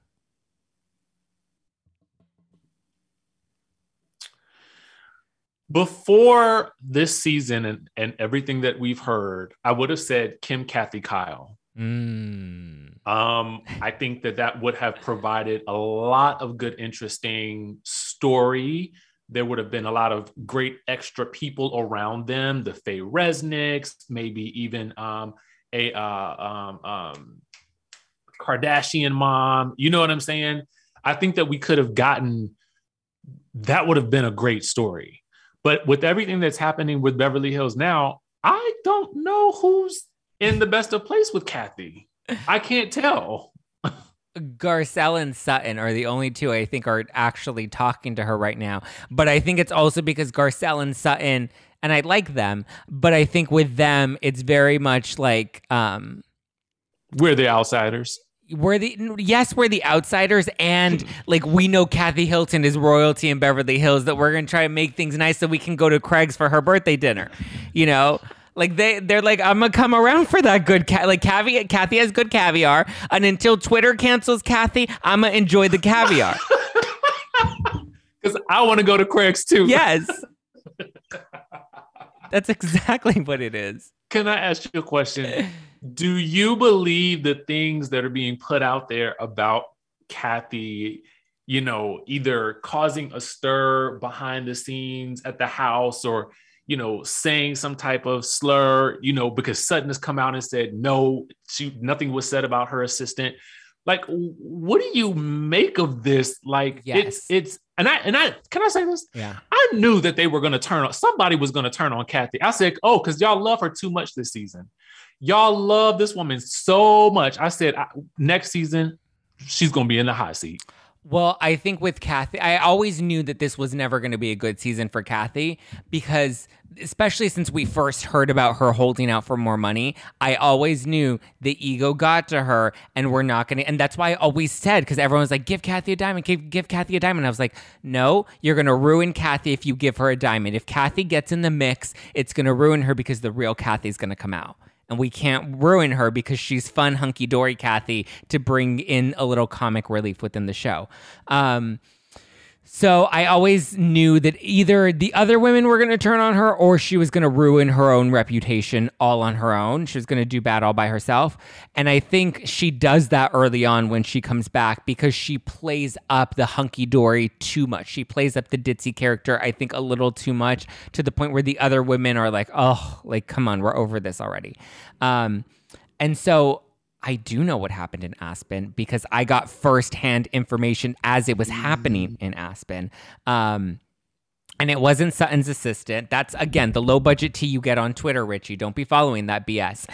Before this season and everything that we've heard, I would have said Kim, Kathy, Kyle. I think that would have provided a lot of good, interesting story. There would have been a lot of great extra people around them, the Faye Resnicks, maybe even a Kardashian mom. You know what I'm saying? I think that we could have gotten, that would have been a great story. But with everything that's happening with Beverly Hills now, I don't know who's in the best of place with Kathy. I can't tell. Garcelle and Sutton are the only two I think are actually talking to her right now. But I think it's also because Garcelle and Sutton, and I like them, but I think with them, it's very much like... we're the outsiders. We're the outsiders, and like we know Kathy Hilton is royalty in Beverly Hills, that we're going to try and make things nice so we can go to Craig's for her birthday dinner, you know? Like they're like, I'm gonna come around for that good Kathy has good caviar, and until Twitter cancels Kathy, I'm gonna enjoy the caviar because I want to go to Craig's too. Yes, that's exactly what it is. Can I ask you a question? Do you believe the things that are being put out there about Kathy? You know, either causing a stir behind the scenes at the house, or, you know, saying some type of slur, you know, because Sutton has come out and said, no, nothing was said about her assistant. Like, what do you make of this? Like, yes. It's, and I, can I say this? Yeah. I knew that they were going to somebody was going to turn on Kathy. I said, oh, cause y'all love her too much this season. Y'all love this woman so much. I said, next season, she's going to be in the hot seat. Well, I think with Kathy, I always knew that this was never going to be a good season for Kathy, because especially since we first heard about her holding out for more money, I always knew the ego got to her, and we're not going to. And that's why I always said, because everyone was like, give Kathy a diamond, give Kathy a diamond. I was like, no, you're going to ruin Kathy if you give her a diamond. If Kathy gets in the mix, it's going to ruin her, because the real Kathy's going to come out. And we can't ruin her because she's fun, hunky-dory Kathy to bring in a little comic relief within the show. So I always knew that either the other women were going to turn on her, or she was going to ruin her own reputation all on her own. She was going to do bad all by herself. And I think she does that early on when she comes back, because she plays up the hunky-dory too much. She plays up the ditzy character, I think, a little too much, to the point where the other women are like, oh, like, come on, we're over this already. And so... I do know what happened in Aspen, because I got firsthand information as it was happening in Aspen. And it wasn't Sutton's assistant. That's, again, the low budget tea you get on Twitter, Richie. Don't be following that BS.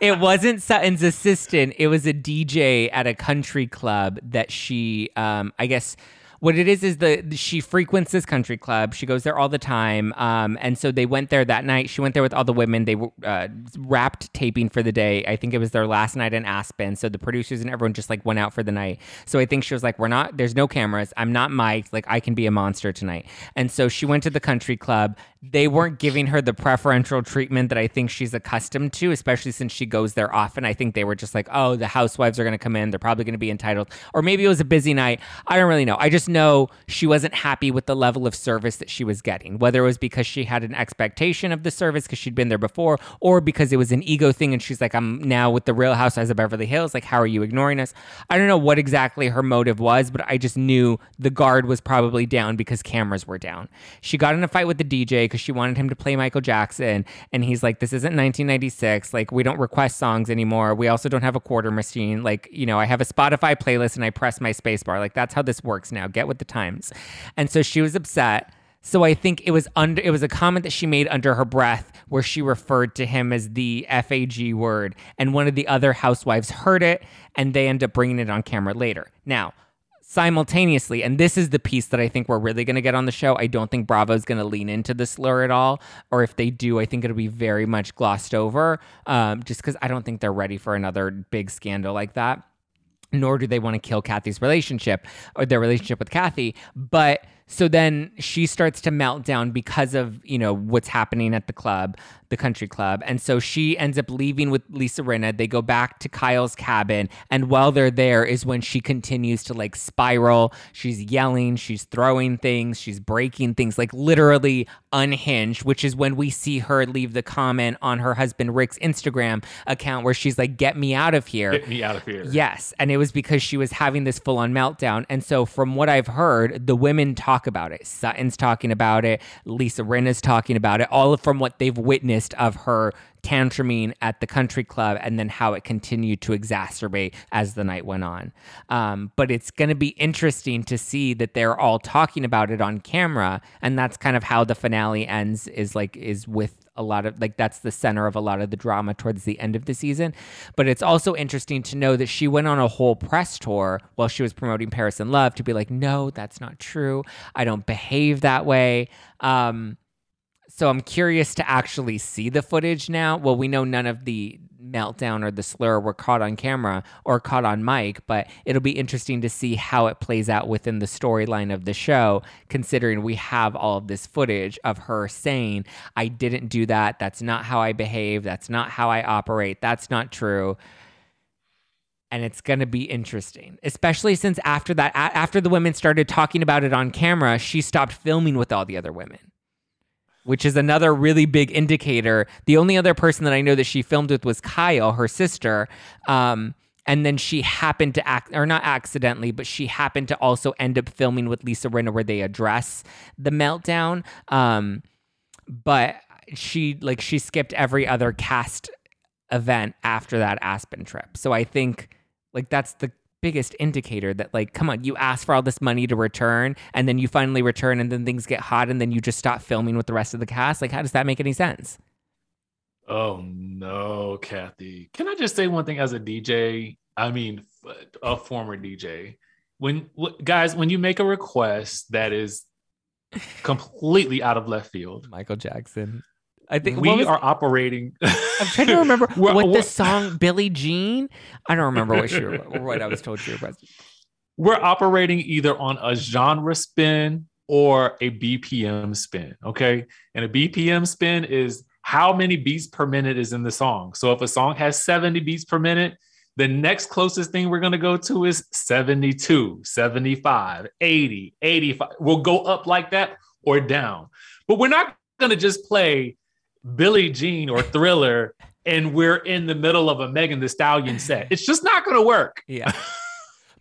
It wasn't Sutton's assistant. It was a DJ at a country club that she, I guess... What it is she frequents this country club. She goes there all the time. And so they went there that night. She went there with all the women. They wrapped taping for the day. I think it was their last night in Aspen. So the producers and everyone just like went out for the night. So I think she was like, there's no cameras. I'm not mic'd. Like, I can be a monster tonight. And so she went to the country club. They weren't giving her the preferential treatment that I think she's accustomed to, especially since she goes there often. I think they were just like, oh, the housewives are going to come in. They're probably going to be entitled. Or maybe it was a busy night. I don't really know. I just know she wasn't happy with the level of service that she was getting, whether it was because she had an expectation of the service because she'd been there before, or because it was an ego thing. And she's like, I'm now with the Real Housewives of Beverly Hills. Like, how are you ignoring us? I don't know what exactly her motive was, but I just knew the guard was probably down because cameras were down. She got in a fight with the DJ because she wanted him to play Michael Jackson. And he's like, this isn't 1996. Like, we don't request songs anymore. We also don't have a quarter machine. Like, you know, I have a Spotify playlist and I press my space bar. Like, that's how this works now. Get with the times. And so she was upset. So I think it was a comment that she made under her breath where she referred to him as the FAG word. And one of the other housewives heard it and they end up bringing it on camera later. Now, simultaneously, and this is the piece that I think we're really going to get on the show, I don't think Bravo's going to lean into the slur at all. Or if they do, I think it'll be very much glossed over, just because I don't think they're ready for another big scandal like that. Nor do they want to kill Kathy's relationship or their relationship with Kathy. But so then she starts to melt down because of, you know, what's happening at the club, the country club. And so she ends up leaving with Lisa Rinna. They go back to Kyle's cabin. And while they're there is when she continues to like spiral. She's yelling, she's throwing things, she's breaking things, like literally unhinged, which is when we see her leave the comment on her husband Rick's Instagram account where she's like, get me out of here. Get me out of here. Yes. And it was because she was having this full on meltdown. And so from what I've heard, the women talk about it. Sutton's talking about it. Lisa Rinna's talking about it. All from what they've witnessed of her tantruming at the country club and then how it continued to exacerbate as the night went on. But it's going to be interesting to see that they're all talking about it on camera. And that's kind of how the finale ends, is with a lot of, like, that's the center of a lot of the drama towards the end of the season. But it's also interesting to know that she went on a whole press tour while she was promoting Paris in Love to be like, no, that's not true. I don't behave that way. So I'm curious to actually see the footage now. Well, we know none of the meltdown or the slur were caught on camera or caught on mic, but it'll be interesting to see how it plays out within the storyline of the show, considering we have all of this footage of her saying, I didn't do that. That's not how I behave. That's not how I operate. That's not true. And it's going to be interesting, especially since after that, after the women started talking about it on camera, she stopped filming with all the other women, which is another really big indicator. The only other person that I know that she filmed with was Kyle, her sister. And then she happened to not accidentally, but she happened to also end up filming with Lisa Rinna where they address the meltdown. But she skipped every other cast event after that Aspen trip. So I think that's the biggest indicator that come on, you ask for all this money to return and then you finally return and then things get hot and then you just stop filming with the rest of the cast. How does that make any sense? Oh no, Kathy. Can I just say one thing as a DJ? I mean, a former DJ, when you make a request that is completely out of left field, Michael Jackson, I think we are operating. I'm trying to remember what the song Billie Jean. I don't remember what I was told you about. We're operating either on a genre spin or a BPM spin. Okay. And a BPM spin is how many beats per minute is in the song. So if a song has 70 beats per minute, the next closest thing we're going to go to is 72, 75, 80, 85. We'll go up like that or down, but we're not going to just play Billie Jean or Thriller and we're in the middle of a Megan Thee Stallion set. It's just not going to work. Yeah.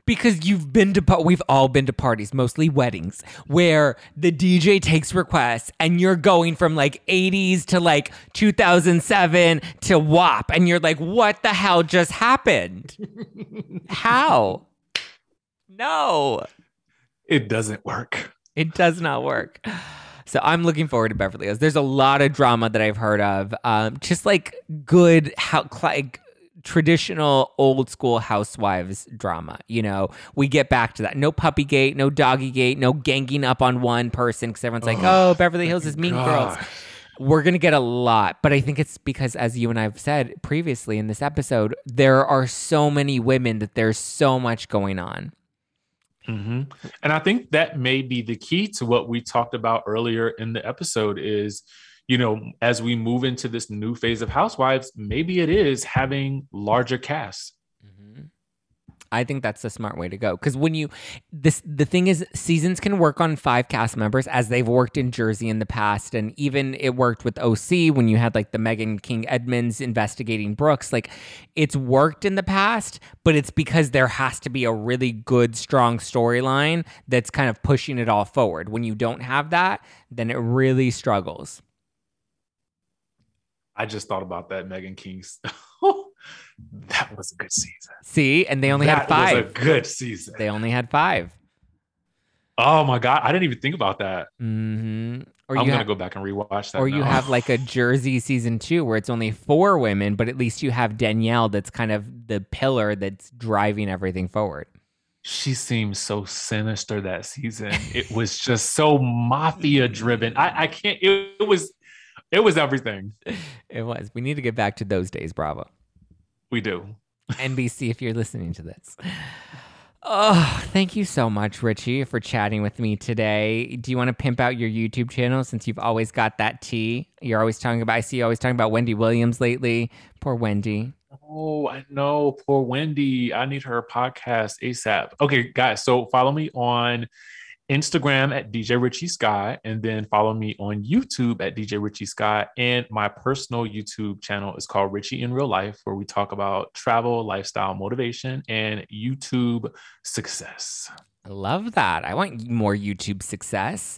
Because we've all been to parties, mostly weddings, where the DJ takes requests and you're going from 80s to 2007 to WAP. And you're like, what the hell just happened? How? No. It doesn't work. It does not work. So I'm looking forward to Beverly Hills. There's a lot of drama that I've heard of. Just good, traditional old school housewives drama. We get back to that. No puppy gate, no doggy gate, no ganging up on one person because everyone's Beverly Hills is mean girls. We're going to get a lot. But I think it's because, as you and I have said previously in this episode, there are so many women that there's so much going on. Mm-hmm. And I think that may be the key to what we talked about earlier in the episode is, as we move into this new phase of Housewives, maybe it is having larger casts. Mm-hmm. I think that's a smart way to go. Because the thing is, seasons can work on 5 cast members as they've worked in Jersey in the past. And even it worked with OC when you had the Meghan King Edmonds investigating Brooks. It's worked in the past, but it's because there has to be a really good, strong storyline that's kind of pushing it all forward. When you don't have that, then it really struggles. I just thought about that Meghan King stuff. That was a good season. See, and they only had 5. That was a good season. They only had 5. Oh my God. I didn't even think about that. Mm-hmm. Or I'm going to go back and rewatch that. Or now. You have a Jersey season 2 where it's only 4 women, but at least you have Danielle that's kind of the pillar that's driving everything forward. She seemed so sinister that season. It was just so mafia driven. I can't, it was everything. It was. We need to get back to those days, Bravo. We do. NBC, if you're listening to this. Oh, thank you so much, Richie, for chatting with me today. Do you want to pimp out your YouTube channel since you've always got that tea? You're always talking about, I see you always talking about Wendy Williams lately. Poor Wendy. Oh, I know. Poor Wendy. I need her podcast ASAP. Okay, guys. So follow me on Instagram at DJ Richie Sky, and then follow me on YouTube at DJ Richie Sky. And my personal YouTube channel is called Richie in Real Life, where we talk about travel, lifestyle, motivation, and YouTube success. I love that. I want more YouTube success.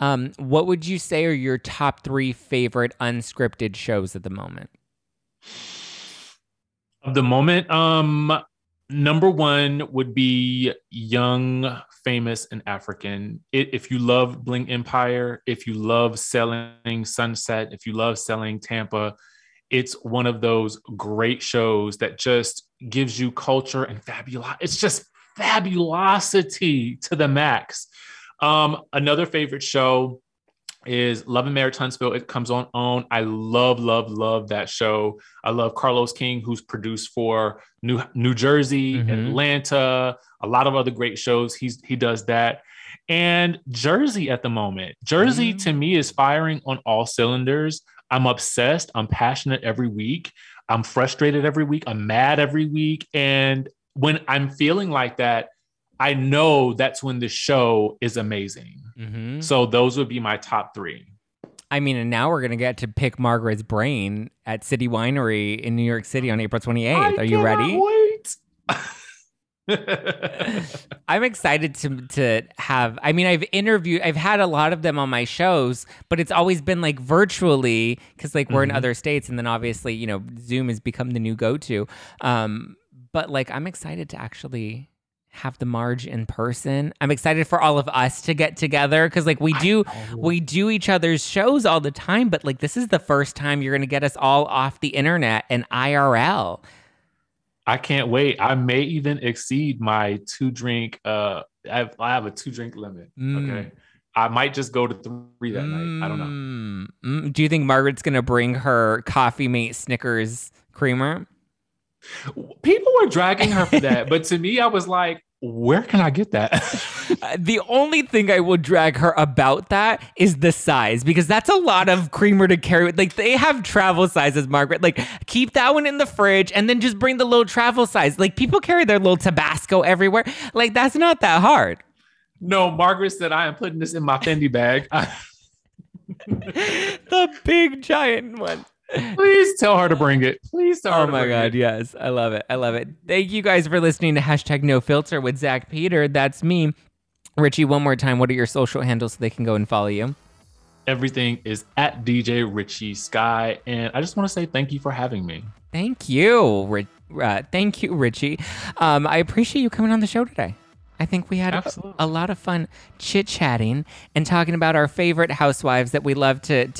What would you say are your top 3 favorite unscripted shows at the moment? Of the moment, number one would be young, famous, and African. If you love Bling Empire, if you love selling Sunset, if you love selling Tampa, it's one of those great shows that just gives you culture and fabulous. It's just fabulosity to the max. Another favorite show is Love and Marriage Huntsville. It comes on Own. I love, love, love that show. I love Carlos King, who's produced for New Jersey, Atlanta, a lot of other great shows. He does that. And Jersey at the moment. Jersey to me is firing on all cylinders. I'm obsessed. I'm passionate every week. I'm frustrated every week. I'm mad every week. And when I'm feeling like that, I know that's when the show is amazing. Mm-hmm. So those would be my top three. I mean, and now we're going to get to pick Margaret's brain at City Winery in New York City on April 28th. Are you ready? Wait. I'm excited to have, I mean, I've had a lot of them on my shows, but it's always been like virtually because like we're in other states. And then obviously, you know, Zoom has become the new go-to. But like, I'm excited to actually have the Marge in person. I'm excited for all of us to get together because like we do each other's shows all the time, but like this is the first time you're going to get us all off the internet and IRL. I can't wait. I may even exceed my 2-drink. I have a 2-drink limit. Okay. I might just go to 3 that night. I don't know. Do you think Margaret's going to bring her Coffee Mate Snickers creamer? People were dragging her for that, but to me, I was like, where can I get that? The only thing I will drag her about that is the size, because that's a lot of creamer to carry with. Like, they have travel sizes, Margaret. Like, keep that one in the fridge and then just bring the little travel size. Like, people carry their little Tabasco everywhere. Like, that's not that hard. No, Margaret said, I am putting this in my Fendi bag. The big, giant one. Please tell her to bring it. Please tell her to bring it. Oh my God, yes. I love it. I love it. Thank you guys for listening to #NoFilter with Zach Peter. That's me. Richie, one more time, what are your social handles so they can go and follow you? Everything is at DJ Richie Sky. And I just want to say thank you for having me. Thank you. Thank you, Richie. I appreciate you coming on the show today. I think we had a lot of fun chit-chatting and talking about our favorite housewives that we love to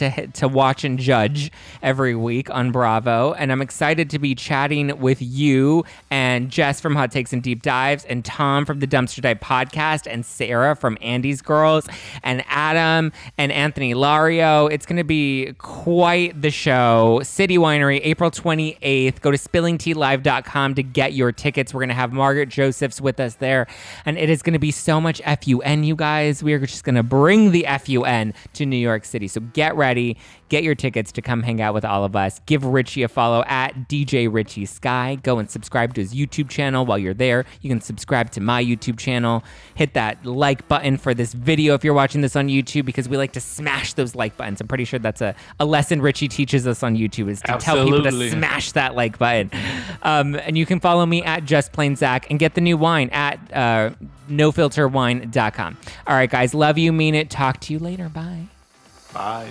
watch and judge every week on Bravo. And I'm excited to be chatting with you and Jess from Hot Takes and Deep Dives and Tom from the Dumpster Dive Podcast and Sarah from Andy's Girls and Adam and Anthony Lario. It's going to be quite the show. City Winery, April 28th. Go to spillingtealive.com to get your tickets. We're going to have Margaret Josephs with us there. And it is going to be so much FUN, you guys. We are just going to bring the FUN to New York City. So get ready. Get your tickets to come hang out with all of us. Give Richie a follow at DJ Richie Sky. Go and subscribe to his YouTube channel while you're there. You can subscribe to my YouTube channel. Hit that like button for this video if you're watching this on YouTube, because we like to smash those like buttons. I'm pretty sure that's a lesson Richie teaches us on YouTube, is to tell people to smash that like button. And you can follow me at Just Plain Zach and get the new wine at nofilterwine.com. All right, guys. Love you. Mean it. Talk to you later. Bye. Bye.